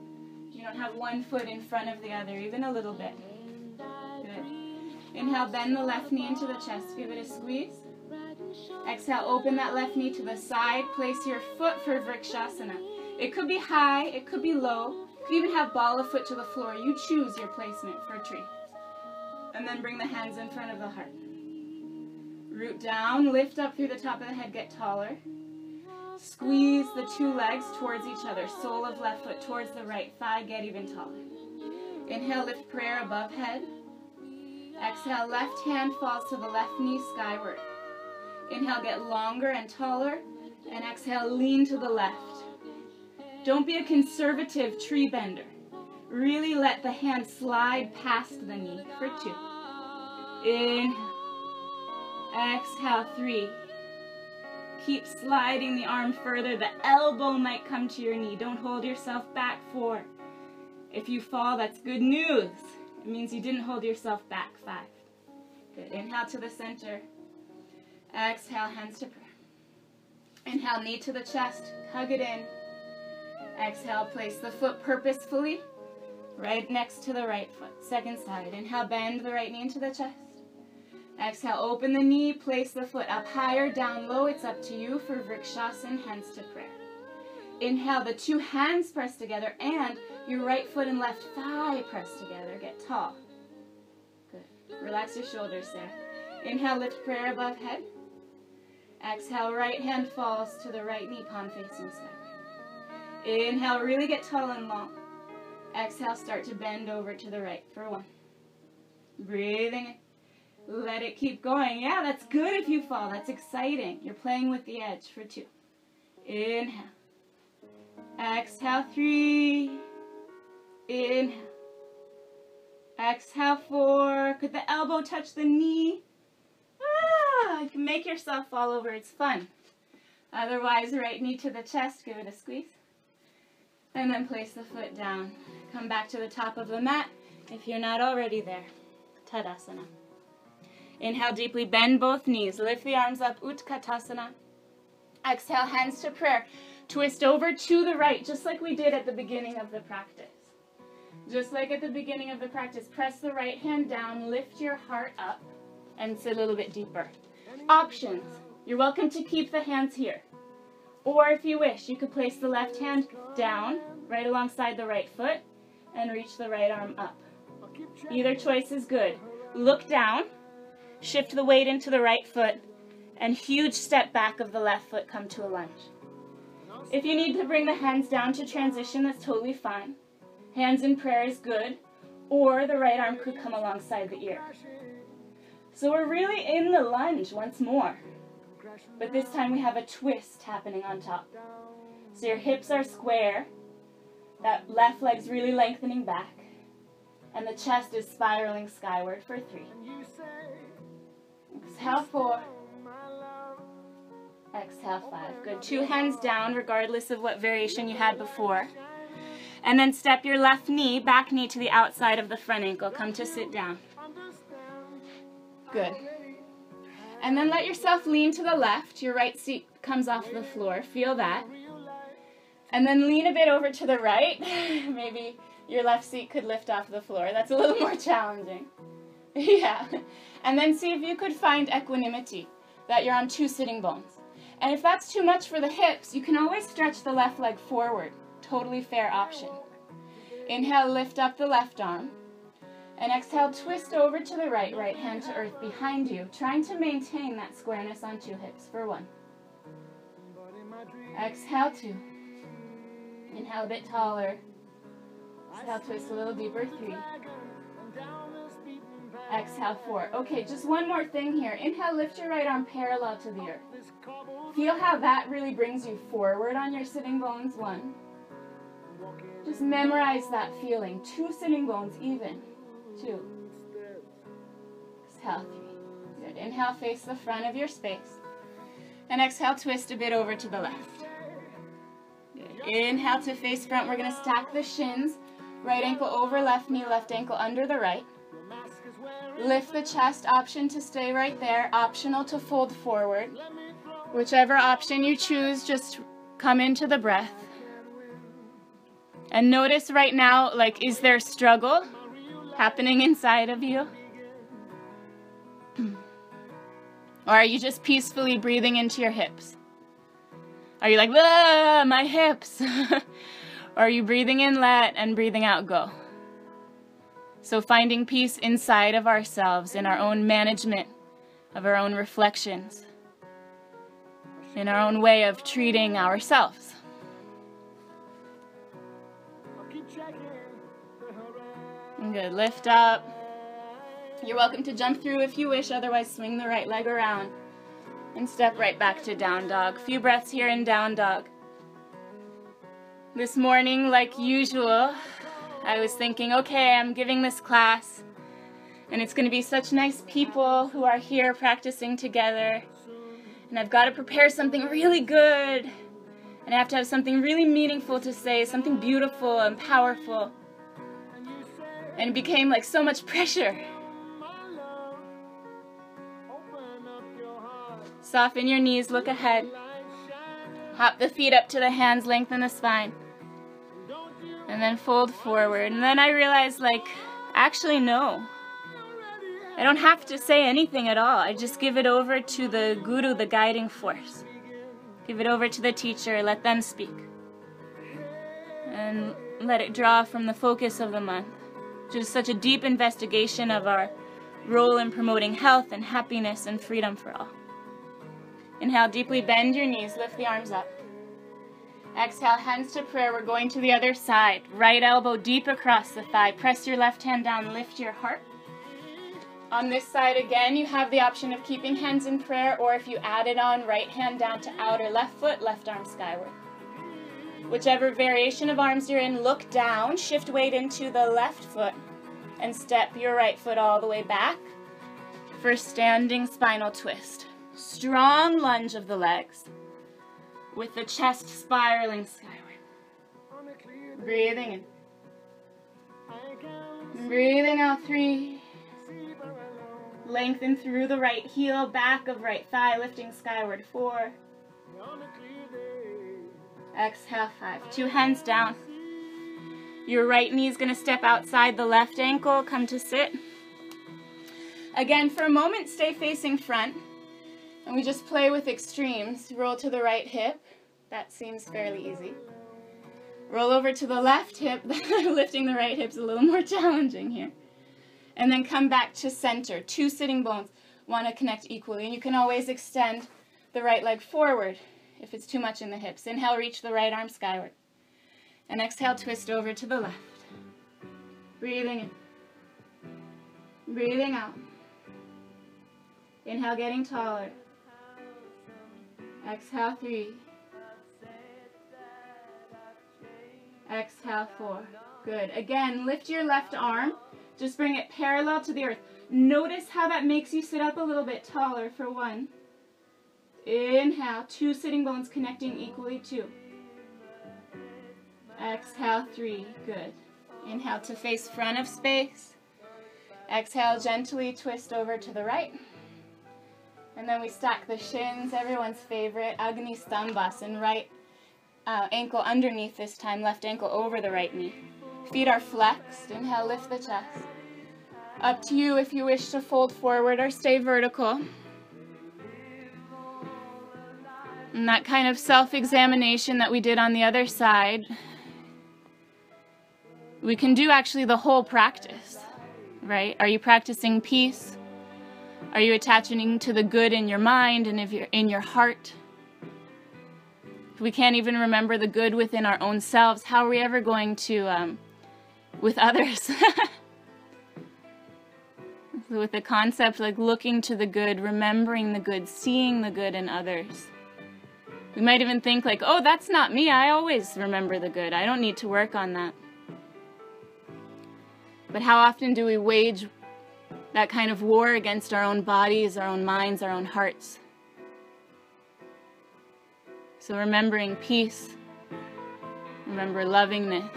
You don't have one foot in front of the other, even a little bit. Good. Inhale, bend the left knee into the chest. Give it a squeeze. Exhale, open that left knee to the side. Place your foot for Vrikshasana. It could be high, it could be low. You could even have ball of foot to the floor. You choose your placement for a tree. And then bring the hands in front of the heart. Root down, lift up through the top of the head, get taller. Squeeze the two legs towards each other. Sole of left foot towards the right thigh, get even taller. Inhale, lift prayer above head. Exhale, left hand falls to the left knee skyward. Inhale, get longer and taller. And exhale, lean to the left. Don't be a conservative tree bender. Really let the hand slide past the knee for 2. Inhale. Exhale, 3. Keep sliding the arm further. The elbow might come to your knee. Don't hold yourself back. 4. If you fall, that's good news. It means you didn't hold yourself back. 5. Good. Inhale to the center. Exhale, hands to prayer. Inhale, knee to the chest. Hug it in. Exhale, place the foot purposefully right next to the right foot. Second side. Inhale, bend the right knee into the chest. Exhale, open the knee, place the foot up higher, down low. It's up to you for Vrikshasana, hands to prayer. Inhale, the two hands press together and your right foot and left thigh press together. Get tall. Good. Relax your shoulders there. Inhale, lift prayer above head. Exhale, right hand falls to the right knee, palm facing side. Inhale, really get tall and long. Exhale, start to bend over to the right for 1. Breathing in. Let it keep going. Yeah, that's good if you fall. That's exciting. You're playing with the edge for 2. Inhale. Exhale, 3. Inhale. Exhale, 4. Could the elbow touch the knee? Ah, you can make yourself fall over. It's fun. Otherwise, right knee to the chest. Give it a squeeze. And then place the foot down. Come back to the top of the mat if you're not already there. Tadasana. Inhale, deeply bend both knees. Lift the arms up, Utkatasana. Exhale, hands to prayer. Twist over to the right, just like we did at the beginning of the practice. Just like at the beginning of the practice, press the right hand down, lift your heart up, and sit a little bit deeper. Options. You're welcome to keep the hands here. Or if you wish, you could place the left hand down, right alongside the right foot, and reach the right arm up. Either choice is good. Look down. Shift the weight into the right foot, and huge step back of the left foot, come to a lunge. If you need to bring the hands down to transition, that's totally fine. Hands in prayer is good, or the right arm could come alongside the ear. So we're really in the lunge once more, but this time we have a twist happening on top. So your hips are square, that left leg's really lengthening back, and the chest is spiraling skyward for 3. Exhale, 4. Exhale, 5. Good. Two hands down, regardless of what variation you had before. And then step your left knee, back knee to the outside of the front ankle. Come to sit down. Good. And then let yourself lean to the left. Your right seat comes off the floor. Feel that. And then lean a bit over to the right. Maybe your left seat could lift off the floor. That's a little more challenging. Yeah. And then see if you could find equanimity, that you're on 2 sitting bones. And if that's too much for the hips, you can always stretch the left leg forward. Totally fair option. Inhale, lift up the left arm. And exhale, twist over to the right, right hand to earth behind you, trying to maintain that squareness on 2 hips for 1. Exhale, 2. Inhale, a bit taller. Exhale, twist a little deeper, 3. Exhale, 4. Okay, just one more thing here. Inhale, lift your right arm parallel to the earth. Feel how that really brings you forward on your sitting bones. 1. Just memorize that feeling. 2 sitting bones even. 2. Exhale, 3. Good. Inhale, face the front of your space. And exhale, twist a bit over to the left. Inhale to face front. We're going to stack the shins. Right ankle over left knee, left ankle under the right. Lift the chest, option to stay right there, optional to fold forward. Whichever option you choose, just come into the breath. And notice right now, like, is there struggle happening inside of you? Or are you just peacefully breathing into your hips? Are you like, ah, my hips? Or are you breathing in, let, and breathing out, go? So finding peace inside of ourselves, in our own management of our own reflections, in our own way of treating ourselves. Good, lift up. You're welcome to jump through if you wish, otherwise swing the right leg around and step right back to down dog. Few breaths here in down dog. This morning, like usual, I was thinking, okay, I'm giving this class and it's going to be such nice people who are here practicing together, and I've got to prepare something really good, and I have to have something really meaningful to say, something beautiful and powerful, and it became like so much pressure. Soften your knees, look ahead, hop the feet up to the hands, lengthen the spine. And then fold forward. And then I realized, like, actually no. I don't have to say anything at all. I just give it over to the guru, the guiding force. Give it over to the teacher, let them speak. And let it draw from the focus of the month. Just such a deep investigation of our role in promoting health and happiness and freedom for all. Inhale, deeply bend your knees, lift the arms up. Exhale, hands to prayer. We're going to the other side. Right elbow deep across the thigh. Press your left hand down, lift your heart. On this side again, you have the option of keeping hands in prayer, or if you add it on, right hand down to outer left foot, left arm skyward. Whichever variation of arms you're in, look down, shift weight into the left foot, and step your right foot all the way back for standing spinal twist. Strong lunge of the legs, with the chest spiraling skyward. Breathing in. And breathing out, three. Lengthen through the right heel, back of right thigh, lifting skyward, four. Exhale, five. Two hands down. Your right knee is going to step outside the left ankle, come to sit. Again, for a moment, stay facing front. And we just play with extremes. Roll to the right hip. That seems fairly easy. Roll over to the left hip. Lifting the right hip's a little more challenging here. And then come back to center. Two sitting bones want to connect equally. And you can always extend the right leg forward if it's too much in the hips. Inhale, reach the right arm skyward. And exhale, twist over to the left. Breathing in. Breathing out. Inhale, getting taller. Exhale, three. Exhale, four. Good. Again, lift your left arm. Just bring it parallel to the earth. Notice how that makes you sit up a little bit taller for one. Inhale, two sitting bones connecting equally, two. Exhale, three. Good. Inhale to face front of space. Exhale, gently twist over to the right. And then we stack the shins, everyone's favorite, Agnistambhasana, right ankle underneath this time, left ankle over the right knee. Feet are flexed, inhale, lift the chest. Up to you if you wish to fold forward or stay vertical. And that kind of self-examination that we did on the other side, we can do actually the whole practice, right? Are you practicing peace? Are you attaching to the good in your mind and if you're in your heart? If we can't even remember the good within our own selves, how are we ever going to with others? With the concept like looking to the good, remembering the good, seeing the good in others. We might even think like, oh, that's not me. I always remember the good. I don't need to work on that. But how often do we wage that kind of war against our own bodies, our own minds, our own hearts? So remembering peace, Remember loving this.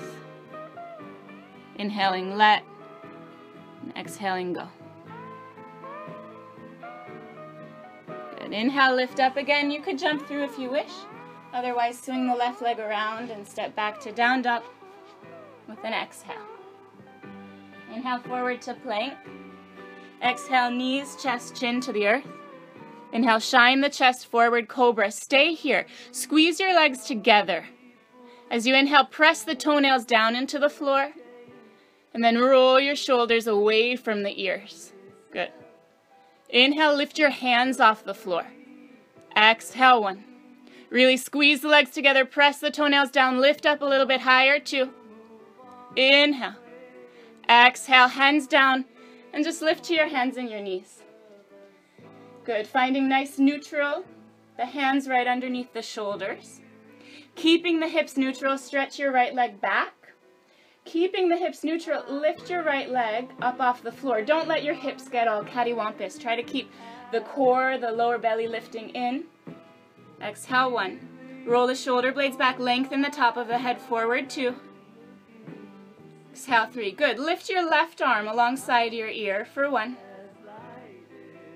Inhaling, let, and exhaling, go. Good. Inhale, lift up again. You could jump through if you wish. Otherwise, swing the left leg around and step back to down dog with an exhale. Inhale, forward to plank. Exhale, knees, chest, chin to the earth. Inhale, shine the chest forward, cobra. Stay here. Squeeze your legs together. As you inhale, press the toenails down into the floor. And then roll your shoulders away from the ears. Good. Inhale, lift your hands off the floor. Exhale, one. Really squeeze the legs together. Press the toenails down. Lift up a little bit higher, two. Inhale. Exhale, hands down. And just lift to your hands and your knees. Good. Finding nice neutral. The hands right underneath the shoulders. Keeping the hips neutral, stretch your right leg back. Keeping the hips neutral, lift your right leg up off the floor. Don't let your hips get all cattywampus. Try to keep the core, the lower belly lifting in. Exhale, one. Roll the shoulder blades back, lengthen the top of the head forward, two. Exhale, three. Good. Lift your left arm alongside your ear for one.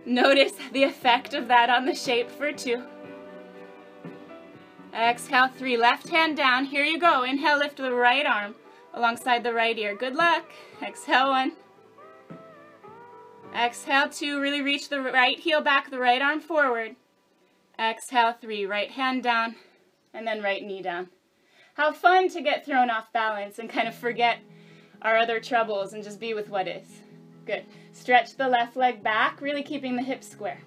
Notice the effect of that on the shape for two. Exhale, three. Left hand down. Here you go. Inhale, lift the right arm alongside the right ear. Good luck. Exhale, one. Exhale, two. Really reach the right heel back, the right arm forward. Exhale, three. Right hand down, and then right knee down. How fun to get thrown off balance and kind of forget our other troubles and just be with what is. Good. Stretch the left leg back, really keeping the hips square.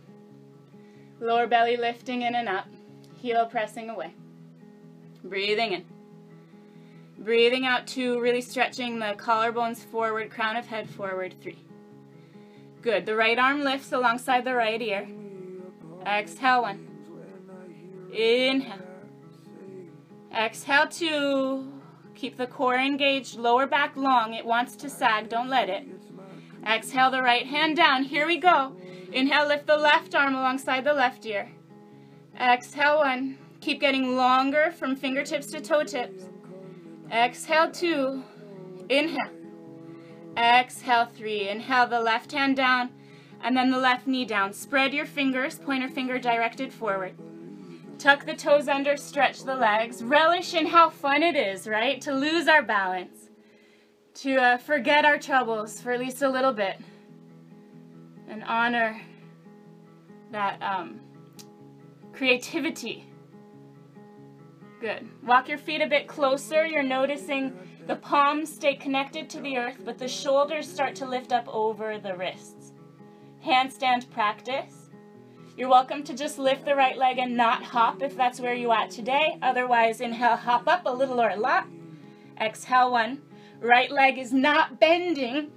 Lower belly lifting in and up. Heel pressing away. Breathing in. Breathing out, two, really stretching the collarbones forward, crown of head forward, three. Good. The right arm lifts alongside the right ear. Exhale, one. Inhale. Exhale, two. Keep the core engaged, lower back long. It wants to sag. Don't let it. Exhale, the right hand down. Here we go. Inhale, lift the left arm alongside the left ear. Exhale, one. Keep getting longer from fingertips to toe tips. Exhale, two. Inhale. Exhale, three. Inhale, the left hand down, and then the left knee down. Spread your fingers, pointer finger directed forward. Tuck the toes under, stretch the legs. Relish in how fun it is, right? To lose our balance. To forget our troubles for at least a little bit. And honor that creativity. Good. Walk your feet a bit closer. You're noticing the palms stay connected to the earth, but the shoulders start to lift up over the wrists. Handstand practice. You're welcome to just lift the right leg and not hop if that's where you at today. Otherwise, inhale, hop up a little or a lot. Exhale, one. Right leg is not bending.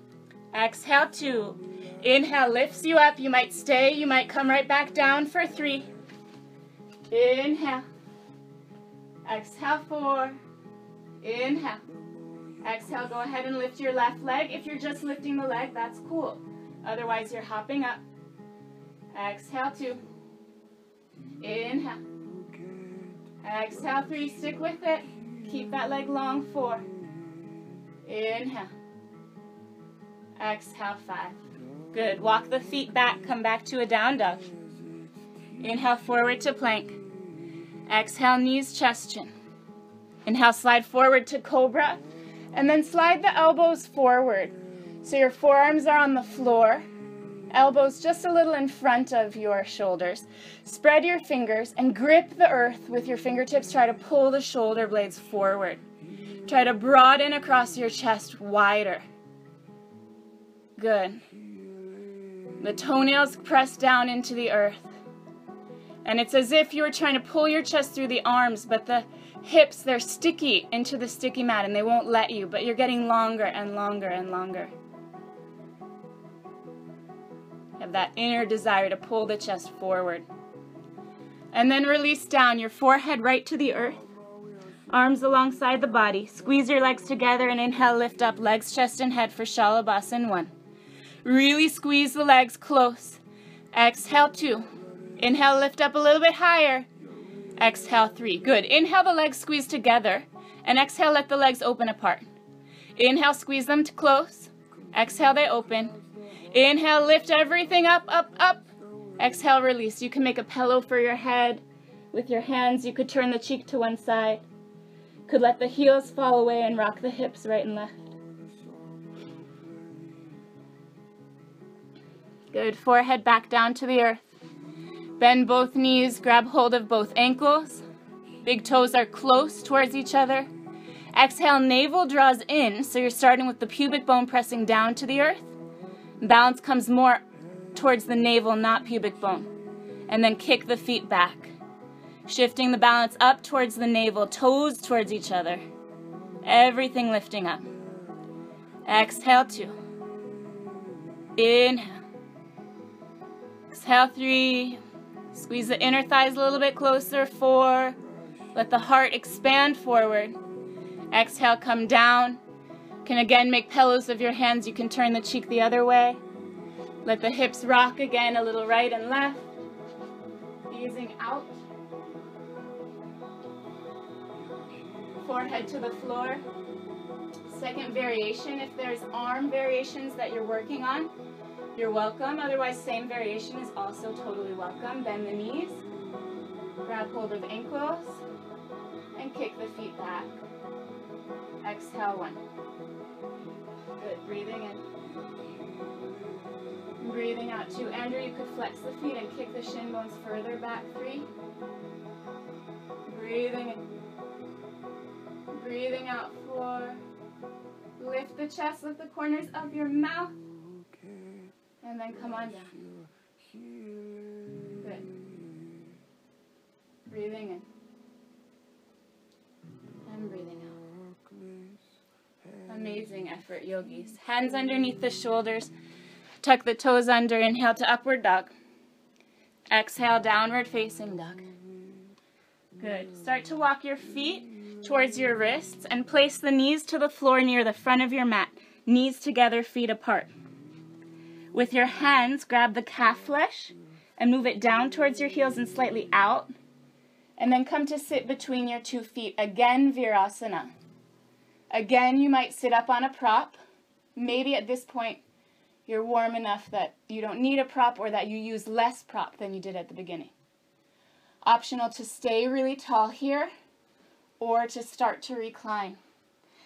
Exhale, two. Inhale lifts you up. You might stay. You might come right back down for three. Inhale. Exhale, four. Inhale. Exhale, go ahead and lift your left leg. If you're just lifting the leg, that's cool. Otherwise, you're hopping up. Exhale, two. Inhale. Exhale, three. Stick with it. Keep that leg long, four. Inhale. Exhale, five. Good. Walk the feet back. Come back to a down dog. Inhale, forward to plank. Exhale, knees, chest, chin. Inhale, slide forward to cobra. And then slide the elbows forward. So your forearms are on the floor. Elbows just a little in front of your shoulders. Spread your fingers and grip the earth with your fingertips. Try to pull the shoulder blades forward. Try to broaden across your chest wider. Good. The toenails press down into the earth. And it's as if you were trying to pull your chest through the arms, but the hips, they're sticky into the sticky mat and they won't let you, but you're getting longer and longer and longer. You have that inner desire to pull the chest forward. And then release down your forehead right to the earth. Arms alongside the body. Squeeze your legs together and inhale, lift up legs, chest, and head for Shalabhasan, one. Really squeeze the legs close. Exhale, two. Inhale, lift up a little bit higher. Exhale, three. Good. Inhale, the legs squeeze together. And exhale, let the legs open apart. Inhale, squeeze them to close. Exhale, they open. Inhale, lift everything up, up, up. Exhale, release. You can make a pillow for your head with your hands. You could turn the cheek to one side. Could let the heels fall away and rock the hips right and left. Good. Forehead back down to the earth. Bend both knees. Grab hold of both ankles. Big toes are close towards each other. Exhale, navel draws in, so you're starting with the pubic bone pressing down to the earth. Balance comes more towards the navel, not pubic bone. And then kick the feet back. Shifting the balance up towards the navel, toes towards each other. Everything lifting up. Exhale, 2. Inhale. Exhale, 3. Squeeze the inner thighs a little bit closer, 4. Let the heart expand forward. Exhale, come down. You can again make pillows of your hands. You can turn the cheek the other way. Let the hips rock again, a little right and left. Easing out. Forehead to the floor. Second variation, if there's arm variations that you're working on, you're welcome. Otherwise, same variation is also totally welcome. Bend the knees, grab hold of ankles, and kick the feet back. Exhale, 1. Good, breathing in. Breathing out, 2. Andrew, you could flex the feet and kick the shin bones further back, 3. Breathing in. Breathing out, 4. Lift the chest, lift the corners of your mouth. And then come on down. Good. Breathing in. And breathing out. Amazing effort, yogis. Hands underneath the shoulders. Tuck the toes under. Inhale to upward dog. Exhale, downward facing dog. Good. Start to walk your feet towards your wrists and place the knees to the floor near the front of your mat. Knees together, feet apart. With your hands, grab the calf flesh and move it down towards your heels and slightly out. And then come to sit between your 2 feet. Again, Virasana. Again, you might sit up on a prop. Maybe at this point you're warm enough that you don't need a prop or that you use less prop than you did at the beginning. Optional to stay really tall here, or to start to recline.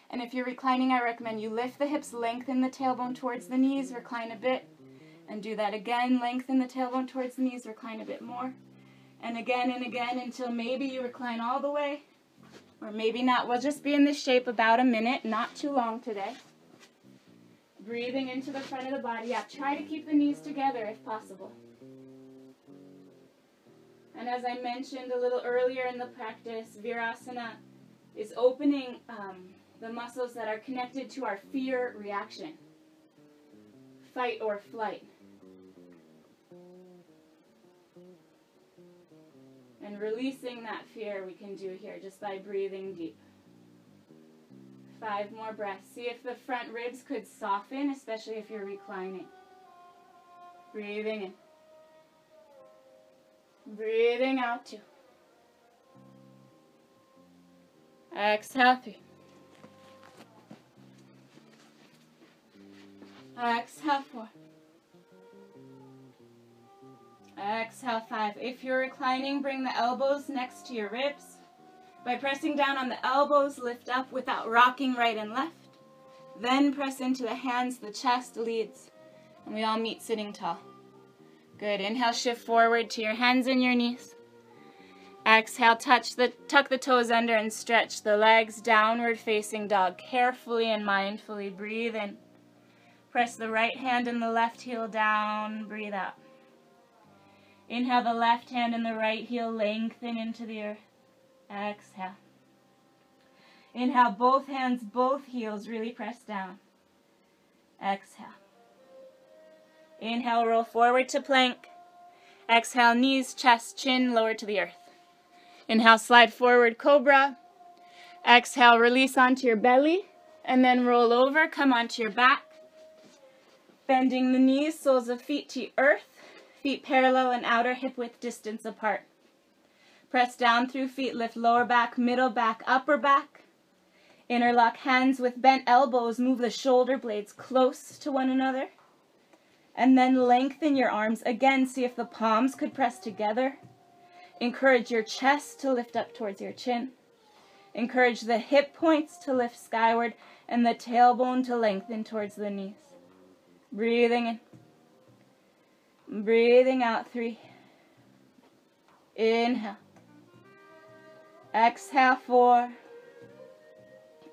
And if you're reclining, I recommend you lift the hips, lengthen the tailbone towards the knees, recline a bit, and do that again. Lengthen the tailbone towards the knees, recline a bit more, and again until maybe you recline all the way, or maybe not. We'll just be in this shape about a minute, not too long today. Breathing into the front of the body. Yeah, try to keep the knees together if possible. And as I mentioned a little earlier in the practice, Virasana is opening the muscles that are connected to our fear reaction. Fight or flight. And releasing that fear we can do here just by breathing deep. 5 more breaths. See if the front ribs could soften, especially if you're reclining. Breathing in. Breathing out, 2. Exhale, 3. Exhale, 4. Exhale, 5. If you're reclining, bring the elbows next to your ribs. By pressing down on the elbows, lift up without rocking right and left. Then press into the hands, the chest leads. And we all meet sitting tall. Good. Inhale, shift forward to your hands and your knees. Exhale, tuck the toes under and stretch the legs, downward facing dog. Carefully and mindfully breathe in. Press the right hand and the left heel down. Breathe out. Inhale, the left hand and the right heel lengthen into the earth. Exhale. Inhale, both hands, both heels really press down. Exhale. Inhale, roll forward to plank. Exhale, knees, chest, chin, lower to the earth. Inhale, slide forward, cobra. Exhale, release onto your belly, and then roll over, come onto your back. Bending the knees, soles of feet to earth, feet parallel and outer hip width distance apart. Press down through feet, lift lower back, middle back, upper back. Interlock hands with bent elbows, move the shoulder blades close to one another. And then lengthen your arms again, see if the palms could press together. Encourage your chest to lift up towards your chin. Encourage the hip points to lift skyward and the tailbone to lengthen towards the knees. Breathing in. Breathing out, 3. Inhale. Exhale, 4.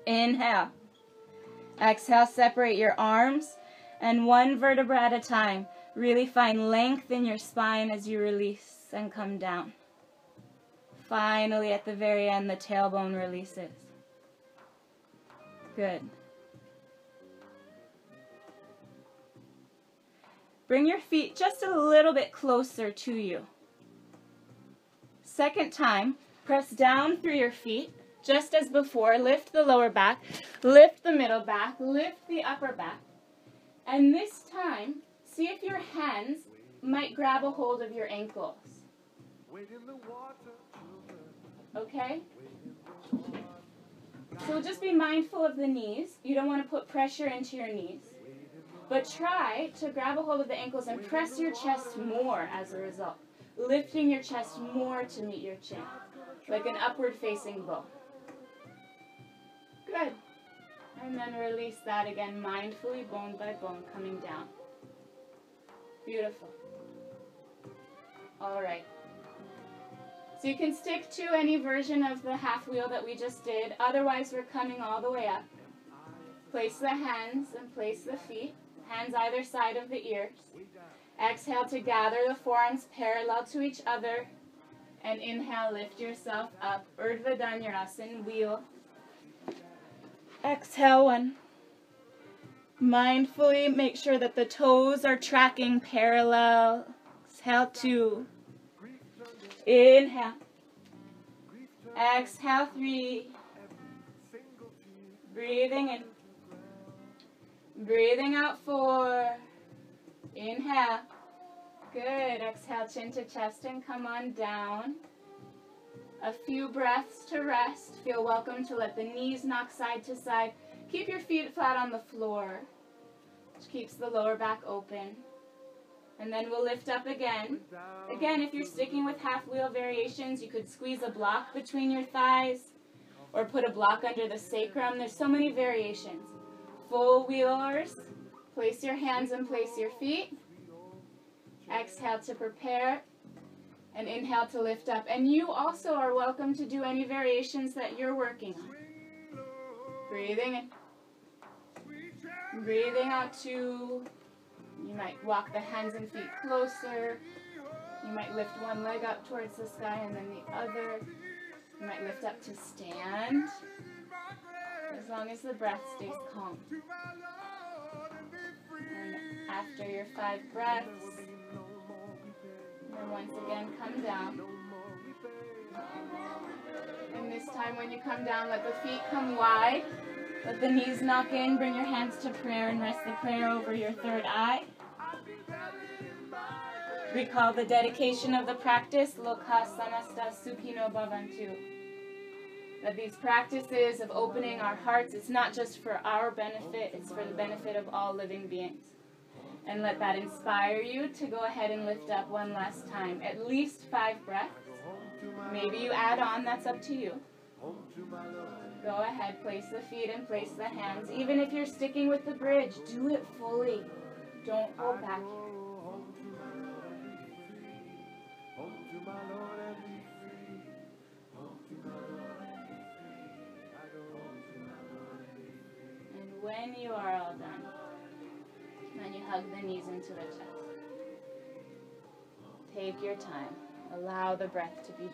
Inhale. Exhale, separate your arms and one vertebra at a time. Really find length in your spine as you release and come down. Finally, at the very end, the tailbone releases. Good. Bring your feet just a little bit closer to you. Second time, press down through your feet. Just as before, lift the lower back, lift the middle back, lift the upper back. And this time, see if your hands might grab a hold of your ankles. Okay? So just be mindful of the knees. You don't want to put pressure into your knees. But try to grab a hold of the ankles and press your chest more as a result. Lifting your chest more to meet your chin. Like an upward-facing bow. Good. And then release that again, mindfully, bone by bone, coming down. Beautiful. All right. So you can stick to any version of the half wheel that we just did. Otherwise, we're coming all the way up. Place the hands and place the feet. Hands either side of the ears. Exhale to gather the forearms parallel to each other. And inhale, lift yourself up. Urdhva Dhanurasana, wheel. Exhale, 1. Mindfully make sure that the toes are tracking parallel. Exhale, 2. Inhale. Exhale, 3. Breathing in. Breathing out, 4. Inhale. Good. Exhale, chin to chest and come on down. A few breaths to rest. Feel welcome to let the knees knock side to side. Keep your feet flat on the floor, which keeps the lower back open. And then we'll lift up again. Again, if you're sticking with half wheel variations, you could squeeze a block between your thighs or put a block under the sacrum. There's so many variations. Full wheelers, place your hands and place your feet. Exhale to prepare and inhale to lift up. And you also are welcome to do any variations that you're working on. Breathing in. Breathing out, 2. You might walk the hands and feet closer. You might lift one leg up towards the sky and then the other. You might lift up to stand, as long as the breath stays calm. And after your 5 breaths, and once again, come down. And this time when you come down, let the feet come wide. Let the knees knock in. Bring your hands to prayer and rest the prayer over your third eye. Recall the dedication of the practice, Loka Samasta Sukhino Bhavantu. That these practices of opening our hearts, it's not just for our benefit, it's for the benefit of all living beings. And let that inspire you to go ahead and lift up one last time. At least 5 breaths. Maybe you add on, that's up to you. Go ahead, place the feet and place the hands. Even if you're sticking with the bridge, do it fully. Don't hold back here. And when you are all done, then you hug the knees into the chest. Take your time. Allow the breath to be deep.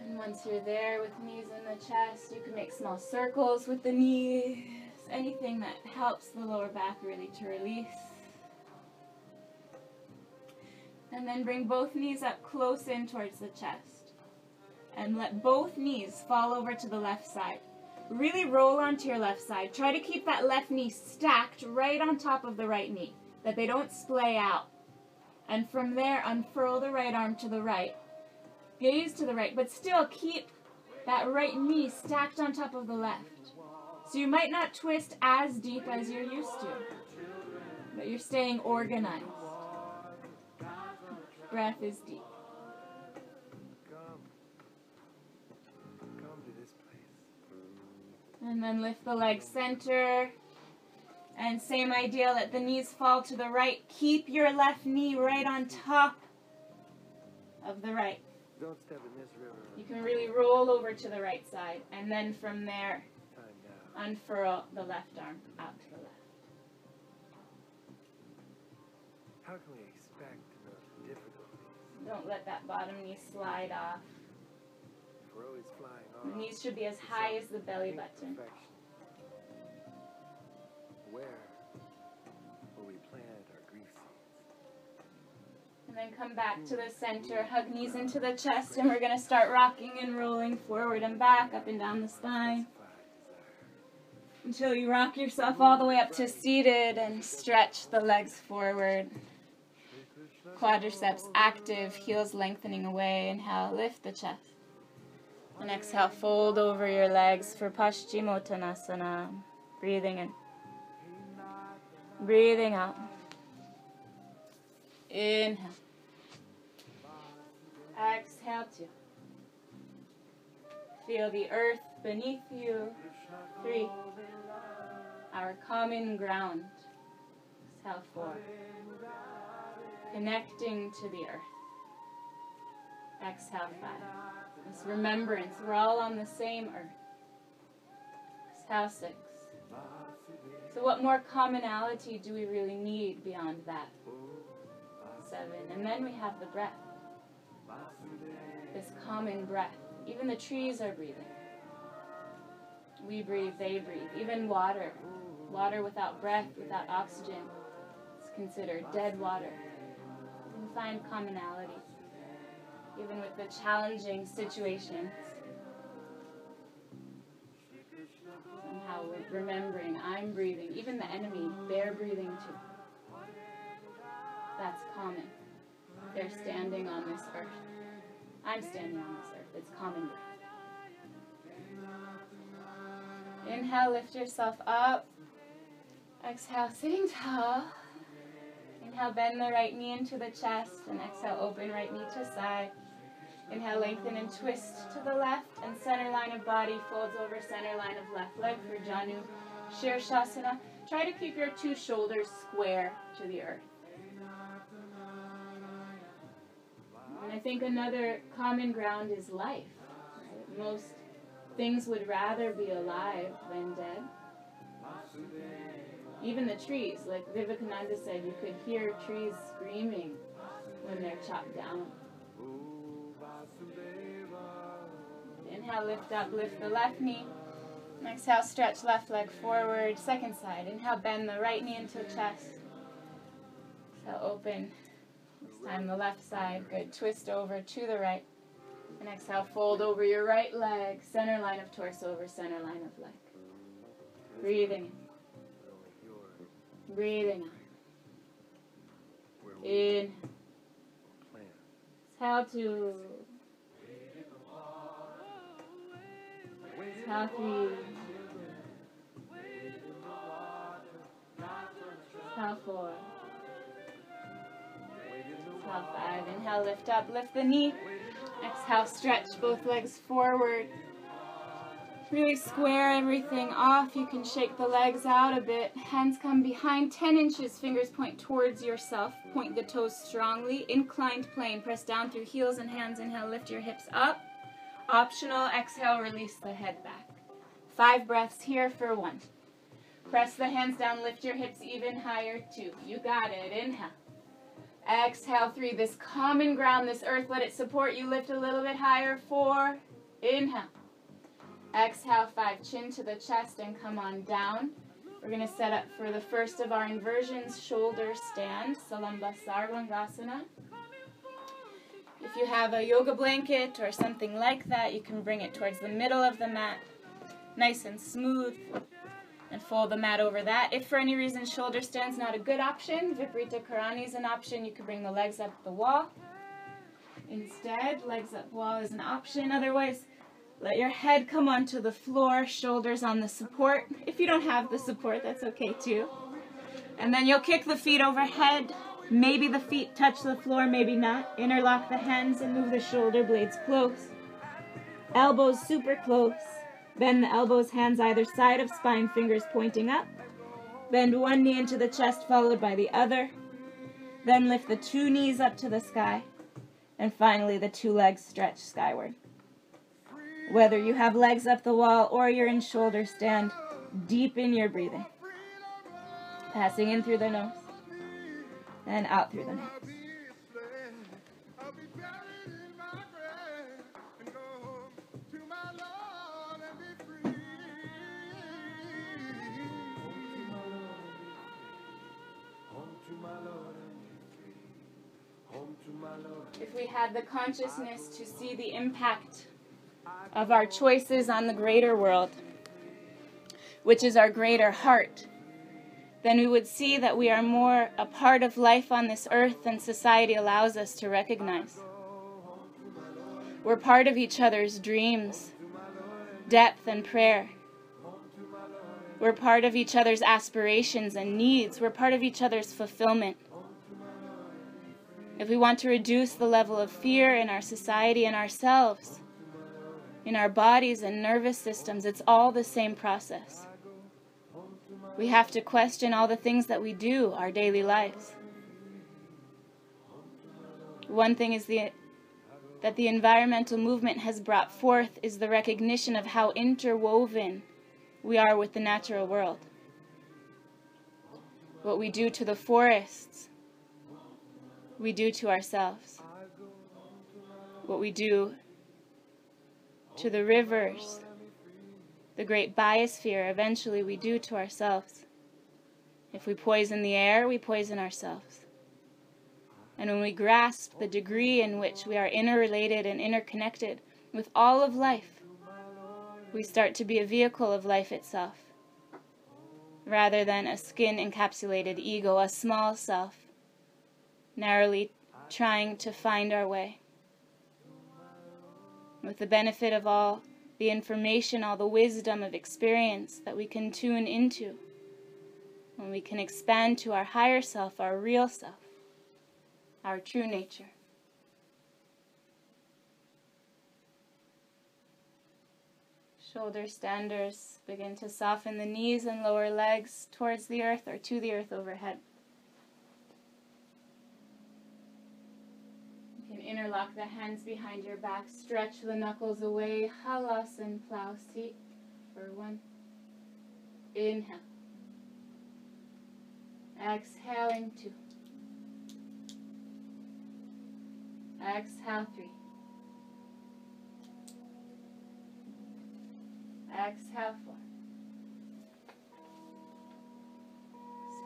And once you're there with knees in the chest, you can make small circles with the knees. Anything that helps the lower back really to release. And then bring both knees up close in towards the chest. And let both knees fall over to the left side. Really roll onto your left side. Try to keep that left knee stacked right on top of the right knee, that they don't splay out. And from there, unfurl the right arm to the right. Gaze to the right, but still keep that right knee stacked on top of the left. So you might not twist as deep as you're used to, but you're staying organized. Breath is deep. And then lift the legs center. And same idea, let the knees fall to the right. Keep your left knee right on top of the right. Don't step in this river. You can really roll over to the right side. And then from there, unfurl the left arm out to the left. How can we expect the difficulties? Don't let that bottom knee slide off. We're always flying off. The knees should be as high as the belly button. Perfection. Where will we plant our grief seeds? And then come back to the center, hug knees into the chest, and we're going to start rocking and rolling forward and back, up and down the spine, until you rock yourself all the way up to seated and stretch the legs forward. Quadriceps active, heels lengthening away. Inhale, lift the chest. And exhale, fold over your legs for Paschimottanasana. Breathing in. Breathing out. Inhale. Exhale, two. Feel the earth beneath you. Three. Our common ground. Exhale, four. Connecting to the earth. Exhale, five. This remembrance, we're all on the same earth. Exhale, six. So what more commonality do we really need beyond that? Seven. And then we have the breath. This common breath. Even the trees are breathing. We breathe, they breathe. Even water. Water without breath, without oxygen, is considered dead water. You can find commonality, even with the challenging situations. Somehow we're remembering, I'm breathing. Even the enemy, they're breathing too. That's common. They're standing on this earth. I'm standing on this earth. It's common breath. Inhale, lift yourself up. Exhale, sitting tall. Inhale, bend the right knee into the chest. And exhale, open right knee to side. Inhale, lengthen and twist to the left. And center line of body folds over center line of left leg for Janu Sirsasana. Try to keep your two shoulders square to the earth. And I think another common ground is life. Right? Most things would rather be alive than dead. Even the trees, like Vivekananda said, you could hear trees screaming when they're chopped down. Inhale, lift up, lift the left knee. Exhale, stretch left leg forward, second side. Inhale, bend the right knee into chest. Exhale, open. This time the left side. Good. Twist over to the right. And exhale, fold over your right leg, center line of torso over center line of leg. Breathing in. Breathing out. In. Exhale, two. Exhale, three. Exhale, four. Exhale, five. Inhale, lift up, lift the knee. Exhale, stretch both legs forward. Really square everything off. You can shake the legs out a bit. Hands come behind, 10 inches. Fingers point towards yourself. Point the toes strongly. Inclined plane. Press down through heels and hands. Inhale, lift your hips up. Optional. Exhale, release the head back. 5 breaths here for 1. Press the hands down. Lift your hips even higher. 2. You got it. Inhale. Exhale, 3. This common ground, this earth, let it support you. Lift a little bit higher. 4. Inhale. Exhale, 5. Chin to the chest and come on down. We're going to set up for the first of our inversions, shoulder stand, Salamba Sarvangasana. If you have a yoga blanket or something like that, you can bring it towards the middle of the mat, nice and smooth. And fold the mat over that. If for any reason shoulder stand's not a good option, Viparita Karani is an option. You can bring the legs up the wall. Instead, legs up wall is an option. Otherwise, Let your head come onto the floor, shoulders on the support. If you don't have the support, that's okay too. And then you'll kick the feet overhead. Maybe the feet touch the floor, maybe not. Interlock the hands and move the shoulder blades close. Elbows super close. Bend the elbows, hands either side of spine, fingers pointing up. Bend one knee into the chest, followed by the other. Then lift the two knees up to the sky. And finally, the two legs stretch skyward. Whether you have legs up the wall or you're in shoulder stand, deepen your breathing. Passing in through the nose and out through the mouth. If we had the consciousness to see the impact of our choices on the greater world, which is our greater heart, then we would see that we are more a part of life on this earth than society allows us to recognize. We're part of each other's dreams, depth and prayer. We're part of each other's aspirations and needs. We're part of each other's fulfillment. If we want to reduce the level of fear in our society and ourselves, in our bodies and nervous systems, it's all the same process. We have to question all the things that we do, our daily lives. One thing is that the environmental movement has brought forth is the recognition of how interwoven we are with the natural world. What we do to the forests, we do to ourselves. What we do to the rivers, the great biosphere, eventually we do to ourselves. If we poison the air, we poison ourselves. And when we grasp the degree in which we are interrelated and interconnected with all of life, we start to be a vehicle of life itself, rather than a skin-encapsulated ego, a small self, narrowly trying to find our way. With the benefit of all the information, all the wisdom of experience that we can tune into, when we can expand to our higher self, our real self, our true nature. Shoulder standers, begin to soften the knees and lower legs towards the earth or to the earth overhead. Interlock the hands behind your back, stretch the knuckles away, Halasana, plow seat for one. Inhale. Exhaling, two. Exhale, three. Exhale, four.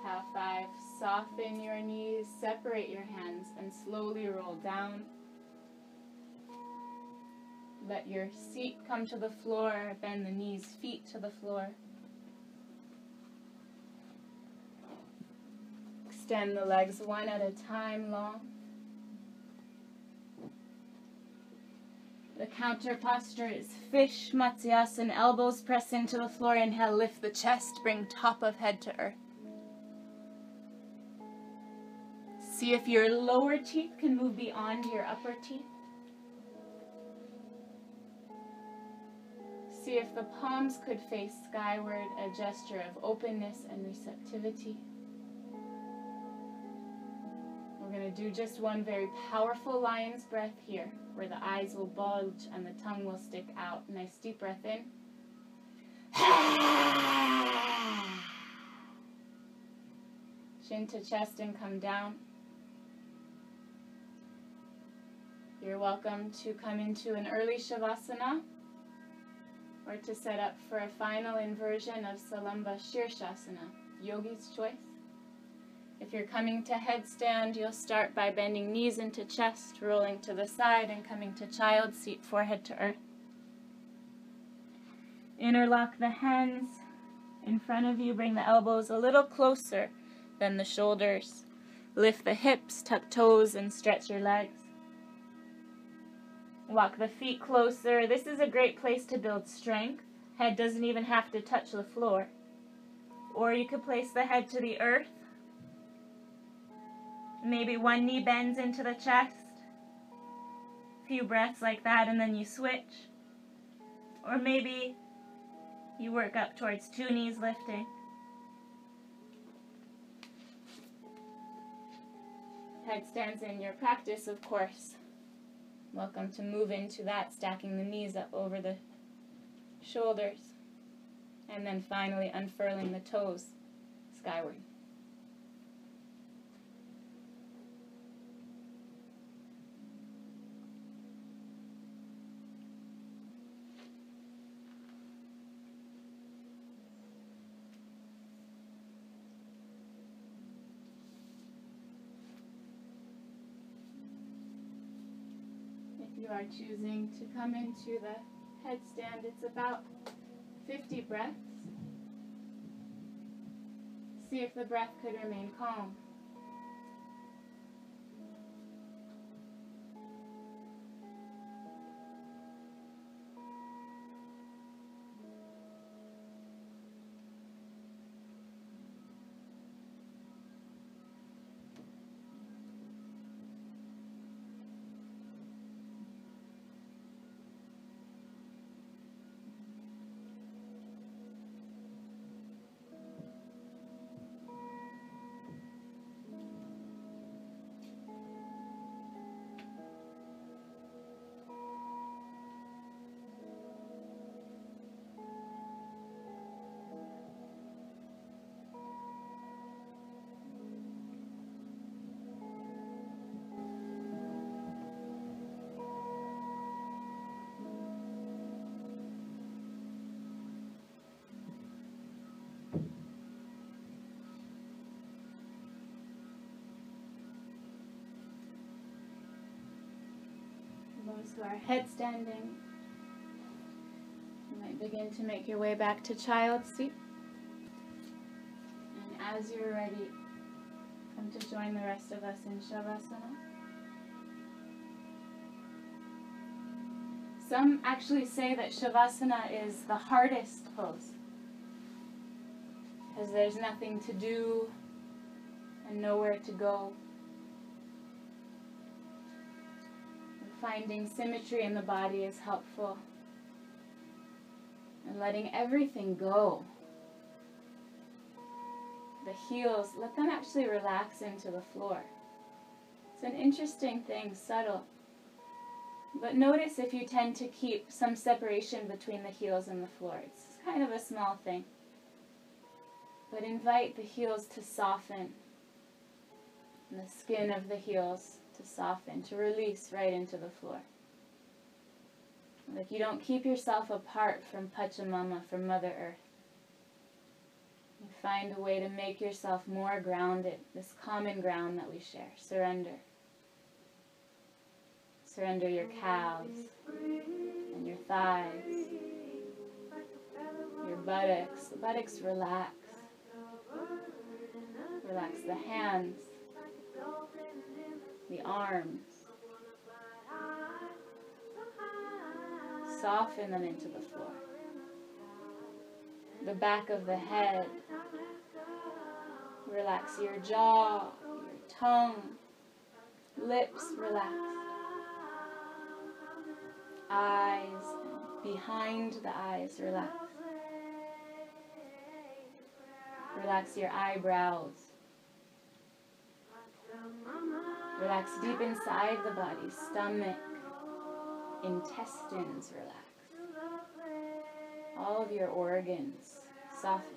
Exhale, five. Soften your knees, separate your hands, and slowly roll down. Let your seat come to the floor, bend the knees, feet to the floor. Extend the legs one at a time, long. The counter posture is fish, Matsyasana, elbows press into the floor, inhale, lift the chest, bring top of head to earth. See if your lower teeth can move beyond your upper teeth. See if the palms could face skyward, a gesture of openness and receptivity. We're going to do just one very powerful lion's breath here, where the eyes will bulge and the tongue will stick out. Nice deep breath in. Chin to chest and come down. You're welcome to come into an early Shavasana or to set up for a final inversion of Salamba Shirshasana, yogi's choice. If you're coming to headstand, you'll start by bending knees into chest, rolling to the side, and coming to child seat, forehead to earth. Interlock the hands in front of you, bring the elbows a little closer than the shoulders. Lift the hips, tuck toes, and stretch your legs. Walk the feet closer. This is a great place to build strength. Head doesn't even have to touch the floor. Or you could place the head to the earth. Maybe one knee bends into the chest. A few breaths like that and then you switch. Or maybe you work up towards two knees lifting. Headstands in your practice, of course. Welcome to move into that, stacking the knees up over the shoulders. And then finally unfurling the toes skyward. You are choosing to come into the headstand. It's about 50 breaths. See if the breath could remain calm. Those who are headstanding, you might begin to make your way back to child's seat. And as you're ready, come to join the rest of us in Shavasana. Some actually say that Shavasana is the hardest pose, because there's nothing to do and nowhere to go. Finding symmetry in the body is helpful, and letting everything go. The heels, let them actually relax into the floor. It's an interesting thing, subtle. But notice if you tend to keep some separation between the heels and the floor. It's kind of a small thing. But invite the heels to soften, and the skin of the heels to soften, to release right into the floor. Like you don't keep yourself apart from Pachamama, from Mother Earth. You find a way to make yourself more grounded, this common ground that we share. Surrender. Surrender your calves and your thighs, your buttocks. The buttocks relax. Relax the hands, the arms. Soften them into the floor. The back of the head. Relax your jaw, your tongue, lips relaxed. Eyes, behind the eyes, relax. Relax your eyebrows. Relax deep inside the body, stomach, intestines, relax. All of your organs, soften.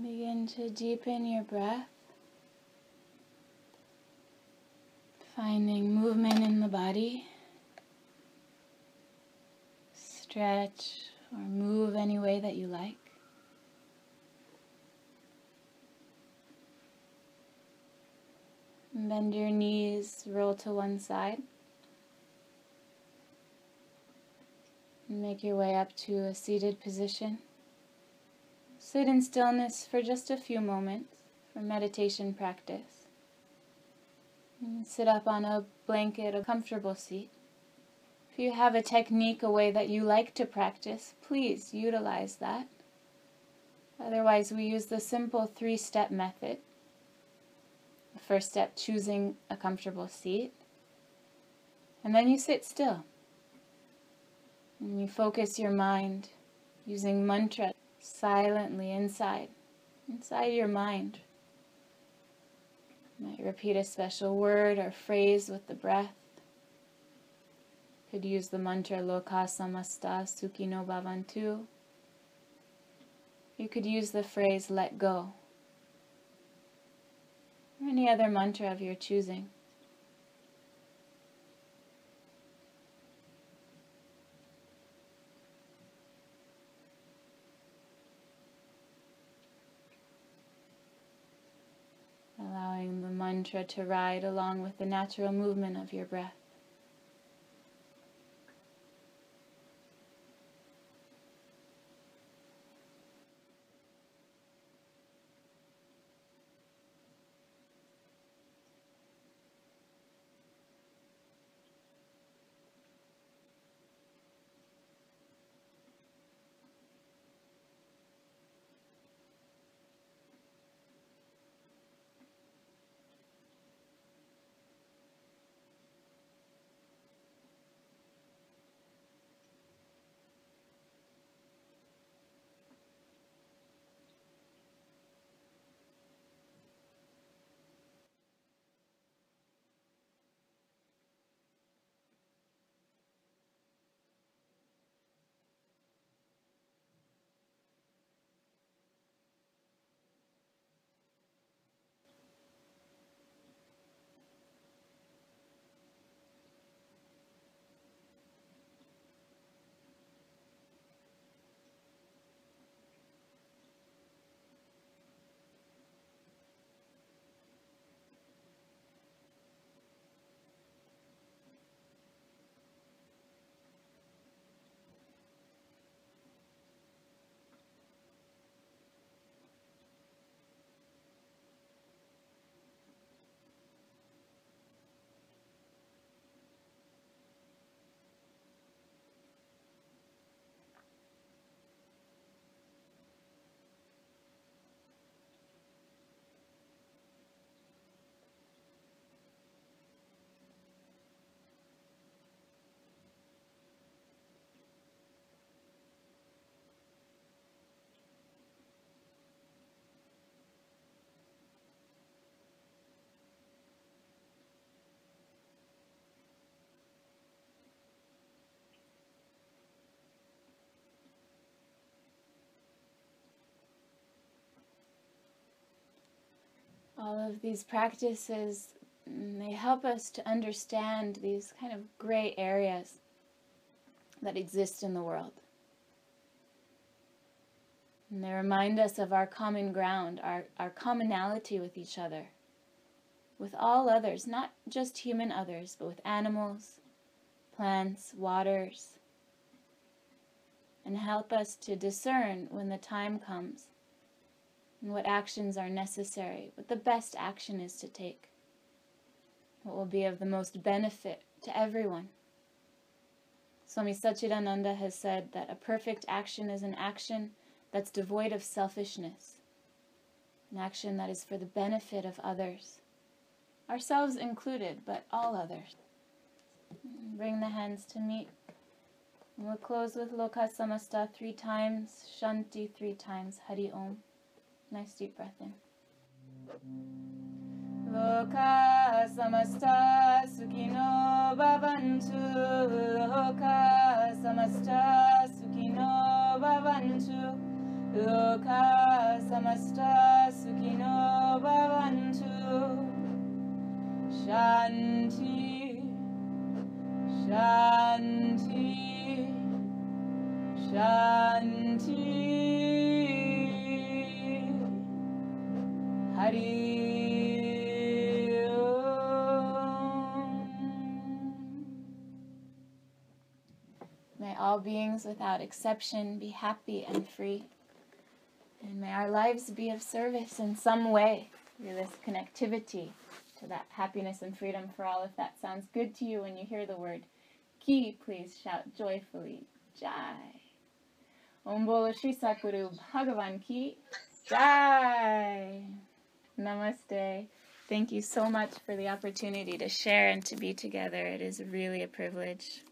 And begin to deepen your breath, finding movement in the body. Stretch or move any way that you like. And bend your knees, roll to one side. And make your way up to a seated position. Sit in stillness for just a few moments for meditation practice. And sit up on a blanket, a comfortable seat. If you have a technique, a way that you like to practice, please utilize that. Otherwise, we use the simple three-step method. The first step, choosing a comfortable seat, and then you sit still. And you focus your mind using mantra silently inside your mind. You might repeat a special word or phrase with the breath. You could use the mantra Loka Samasta Sukhino Bhavantu. You could use the phrase let go, or any other mantra of your choosing. Allowing the mantra to ride along with the natural movement of your breath. All of these practices, they help us to understand these kind of gray areas that exist in the world. And they remind us of our common ground, our commonality with each other, with all others, not just human others, but with animals, plants, waters, and help us to discern when the time comes and what actions are necessary, what the best action is to take, what will be of the most benefit to everyone. Swami Satchidananda has said that a perfect action is an action that's devoid of selfishness, an action that is for the benefit of others, ourselves included, but all others. Bring the hands to meet. We'll close with Loka Samasta 3 times, Shanti 3 times, Hari Om. Nice deep breath in. Loka samasta sukhino bhavantu. Loka samasta sukhino bhavantu. Loka Samasta Sukhino Bhavantu. Shanti, Shanti, Shanti. Hari Om. May all beings without exception be happy and free. And may our lives be of service in some way through this connectivity to that happiness and freedom for all. If that sounds good to you when you hear the word ki, please shout joyfully, Jai. Om Bolo Shri Sadguru Bhagavan Ki Jai. Namaste. Thank you so much for the opportunity to share and to be together. It is really a privilege.